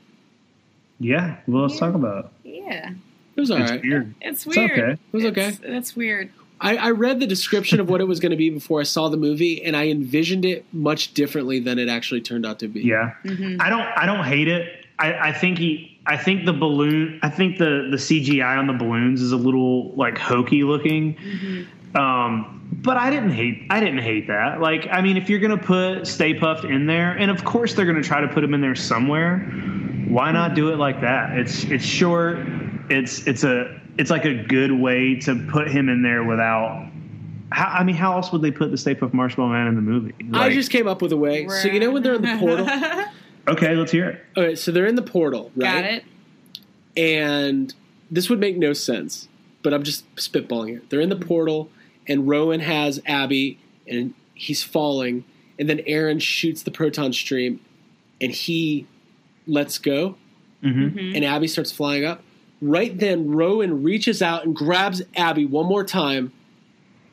Yeah. Well, let's talk about it. Yeah. It was all right. It's weird. It's okay. It was okay. That's weird. I read the description of what it was going to be before I saw the movie, and I envisioned it much differently than it actually turned out to be. Yeah. Mm-hmm. I don't hate it. I think the CGI on the balloons is a little, like, hokey looking. Mm-hmm. But I didn't hate that. Like, I mean, if you're going to put Stay Puft in there, and of course they're going to try to put him in there somewhere, why not do it like that? It's short. It's like a good way to put him in there without. How else would they put the Stay Puft Marshmallow Man in the movie? Like, I just came up with a way. So you know when they're in the portal. Okay, let's hear it. All right, so they're in the portal, right? Got it. And this would make no sense, but I'm just spitballing here. They're in the portal, and Rowan has Abby, and he's falling, and then Aaron shoots the proton stream, and he lets go, and Abby starts flying up. Right then, Rowan reaches out and grabs Abby one more time,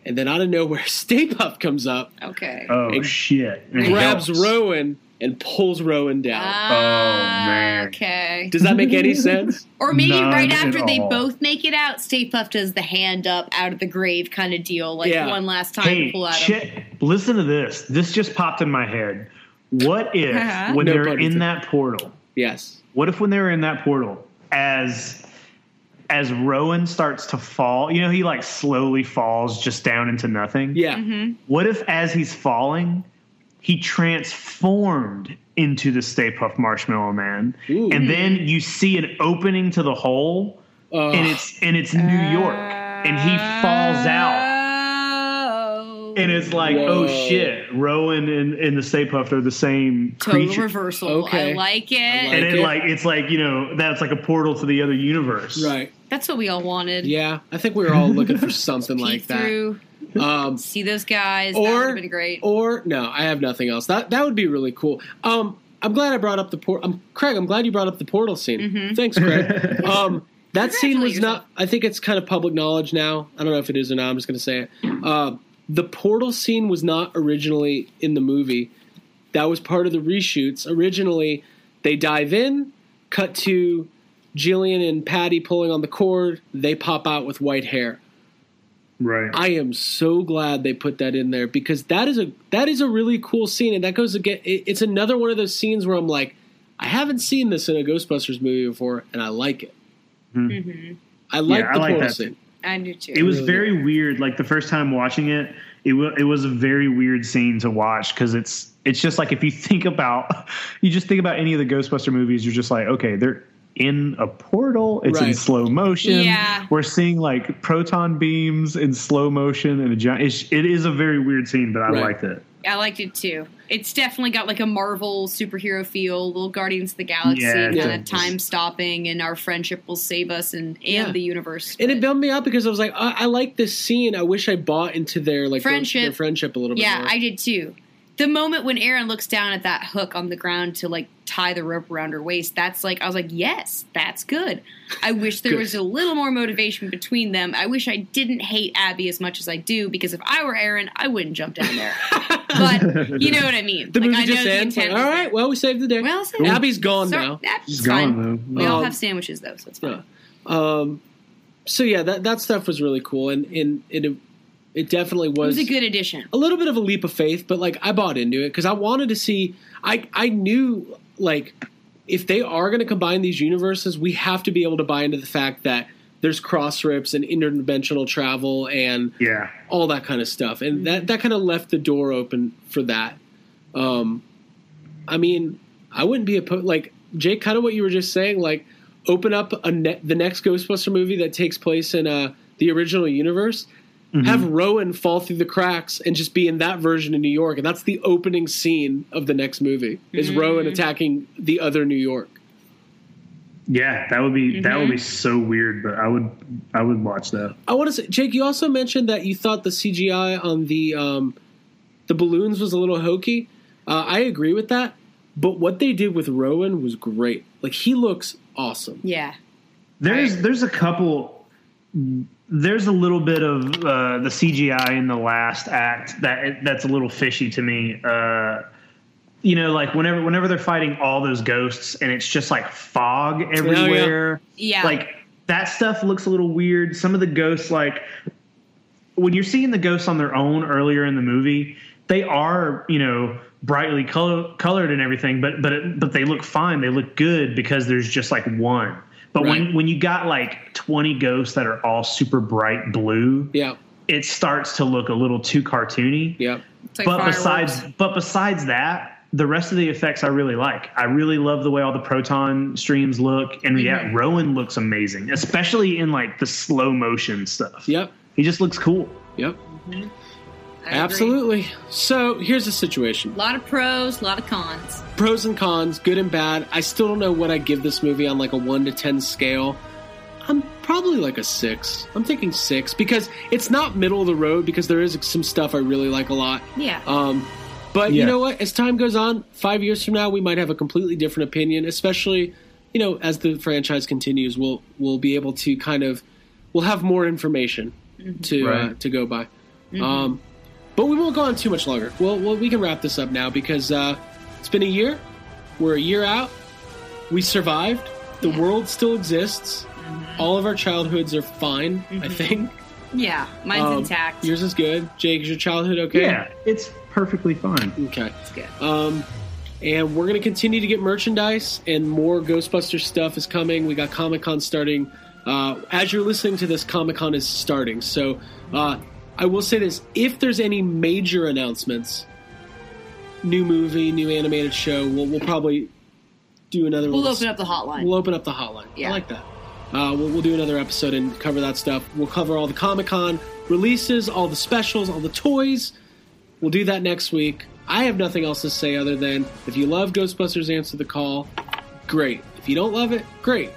and then out of nowhere, Stay Puft comes up. Okay. Oh, shit. And grabs Rowan and pulls Rowan down. Oh, man. Okay. Does that make any sense? Or maybe none right after they both make it out, Stay Puft does the hand up, out of the grave kind of deal, like one last time to pull out him. Listen to this. This just popped in my head. What if when they're in that portal? Yes. What if when they're in that portal, as Rowan starts to fall, you know, he like slowly falls just down into nothing. Yeah. Mm-hmm. What if as he's falling, he transformed into the Stay Puft Marshmallow Man? Ooh. And then you see an opening to the hole, and it's New York, and he falls out. And it's like, whoa. Oh shit, Rowan and the Stay Puft are the same creature. Total reversal. Okay. I like it. And then, like, it's like, you know, that's like a portal to the other universe. Right. That's what we all wanted. Yeah. I think we were all looking for something like that. See those guys. That would have been great. Or, no, I have nothing else. That would be really cool. I'm glad I brought up the portal. Craig, I'm glad you brought up the portal scene. Mm-hmm. Thanks, Craig. That scene was not, I think it's kind of public knowledge now. I don't know if it is or not. I'm just going to say it. The portal scene was not originally in the movie. That was part of the reshoots. Originally, they dive in, cut to Jillian and Patty pulling on the cord. They pop out with white hair. Right. I am so glad they put that in there, because that is a really cool scene, and that goes again. It's another one of those scenes where I'm like, I haven't seen this in a Ghostbusters movie before, and I like it. Mm-hmm. I like that scene. I do too. It was really very weird. Like the first time watching it, it was a very weird scene to watch, because it's just like, if you think about any of the Ghostbuster movies, you're just like, okay, they're in a portal, it's right. in slow motion. Yeah. We're seeing like proton beams in slow motion, and it is a very weird scene, but I right. liked it. I liked it too. It's definitely got like a Marvel superhero feel, little Guardians of the Galaxy, kind of time stopping, and our friendship will save us and the universe. And it bummed me out, because I was like, I like this scene. I wish I bought into their like friendship, a little bit more. Yeah, I did too. The moment when Aaron looks down at that hook on the ground to like tie the rope around her waist, that's like, I was like, yes, that's good. I wish there was a little more motivation between them. I wish I didn't hate Abby as much as I do, because if I were Aaron, I wouldn't jump down there. But you know what I mean. The like, movie I just ends. All right, well, we saved the day. Well, cool. Abby's gone now. She's gone though. We all have sandwiches though, so it's fine. Yeah. So yeah, that stuff was really cool, and it definitely was. It was a good addition. A little bit of a leap of faith, but like I bought into it, because I wanted to see. I knew like if they are going to combine these universes, we have to be able to buy into the fact that there's cross rips and interdimensional travel and all that kind of stuff, and that kind of left the door open for that. I mean, I wouldn't be opposed. Like Jake, kind of what you were just saying. Like open up the next Ghostbuster movie that takes place in the original universe. Mm-hmm. Have Rowan fall through the cracks and just be in that version in New York. And that's the opening scene of the next movie, is Rowan attacking the other New York. Yeah, that would be so weird, but I would watch that. I want to say, Jake, you also mentioned that you thought the CGI on the balloons was a little hokey. I agree with that, but what they did with Rowan was great. Like, he looks awesome. Yeah. There's a couple... There's a little bit of the CGI in the last act that's a little fishy to me. You know, like whenever they're fighting all those ghosts and it's just like fog everywhere. Yeah. Like that stuff looks a little weird. Some of the ghosts, like when you're seeing the ghosts on their own earlier in the movie, they are, you know, brightly colored and everything, but they look fine. They look good because there's just like one. But when you got like 20 ghosts that are all super bright blue, it starts to look a little too cartoony. Yeah. Like but besides that, the rest of the effects I really like. I really love the way all the proton streams look, and Rowan looks amazing, especially in like the slow motion stuff. Yep. He just looks cool. Yep. Mm-hmm. Absolutely. So here's the situation. A lot of pros, a lot of cons. Pros and cons, good and bad. I still don't know what I give this movie on like a 1 to 10 scale. I'm probably like a 6. I'm thinking 6 because it's not middle of the road, because there is some stuff I really like a lot. Yeah. But you know what? As time goes on, 5 years from now, we might have a completely different opinion, especially, you know, as the franchise continues, we'll be able to kind of, we'll have more information to go by. Mm-hmm. But we won't go on too much longer. Well, we can wrap this up now, because it's been a year. We're a year out. We survived. The world still exists. All of our childhoods are fine, I think. Yeah, mine's intact. Yours is good. Jake, is your childhood okay? Yeah, it's perfectly fine. Okay. It's good. And we're going to continue to get merchandise, and more Ghostbusters stuff is coming. We got Comic-Con starting. As you're listening to this, Comic-Con is starting. So... I will say this, if there's any major announcements, new movie, new animated show, we'll probably do another one. We'll open up the hotline. Yeah. I like that. We'll do another episode and cover that stuff. We'll cover all the Comic-Con releases, all the specials, all the toys. We'll do that next week. I have nothing else to say other than, if you love Ghostbusters Answer the Call, great. If you don't love it, great.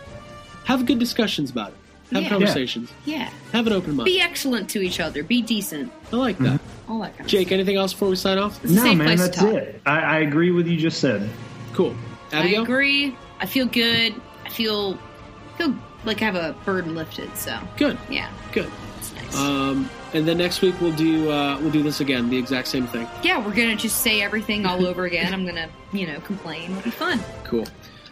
Have good discussions about it. Have conversations. Yeah. Have an open mind. Be excellent to each other. Be decent. I like that. All that kind of Jake, anything else before we sign off? It's no, man, that's it. I agree with you just said. Cool. Abigail? I agree. I feel good. I feel like I have a burden lifted, so. Good. Yeah. Good. That's nice. And then next week we'll do this again, the exact same thing. Yeah, we're going to just say everything all over again. I'm going to, complain. It'll be fun. Cool.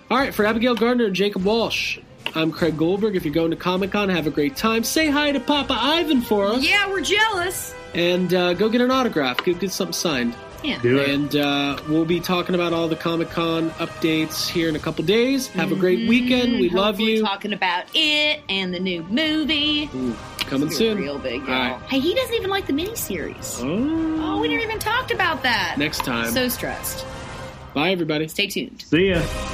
All right, for Abigail Gardner and Jacob Walsh, I'm Craig Goldberg. If you're going to Comic-Con, have a great time. Say hi to Papa Ivan for us. Yeah, we're jealous. And go get an autograph. Get something signed. Yeah. Do it. And we'll be talking about all the Comic-Con updates here in a couple days. Have a great weekend. We love you. Talking about it and the new movie. Ooh, coming soon. Real big, y'all. Right. Hey, he doesn't even like the miniseries. Oh, we never even talked about that. Next time. So stressed. Bye, everybody. Stay tuned. See ya.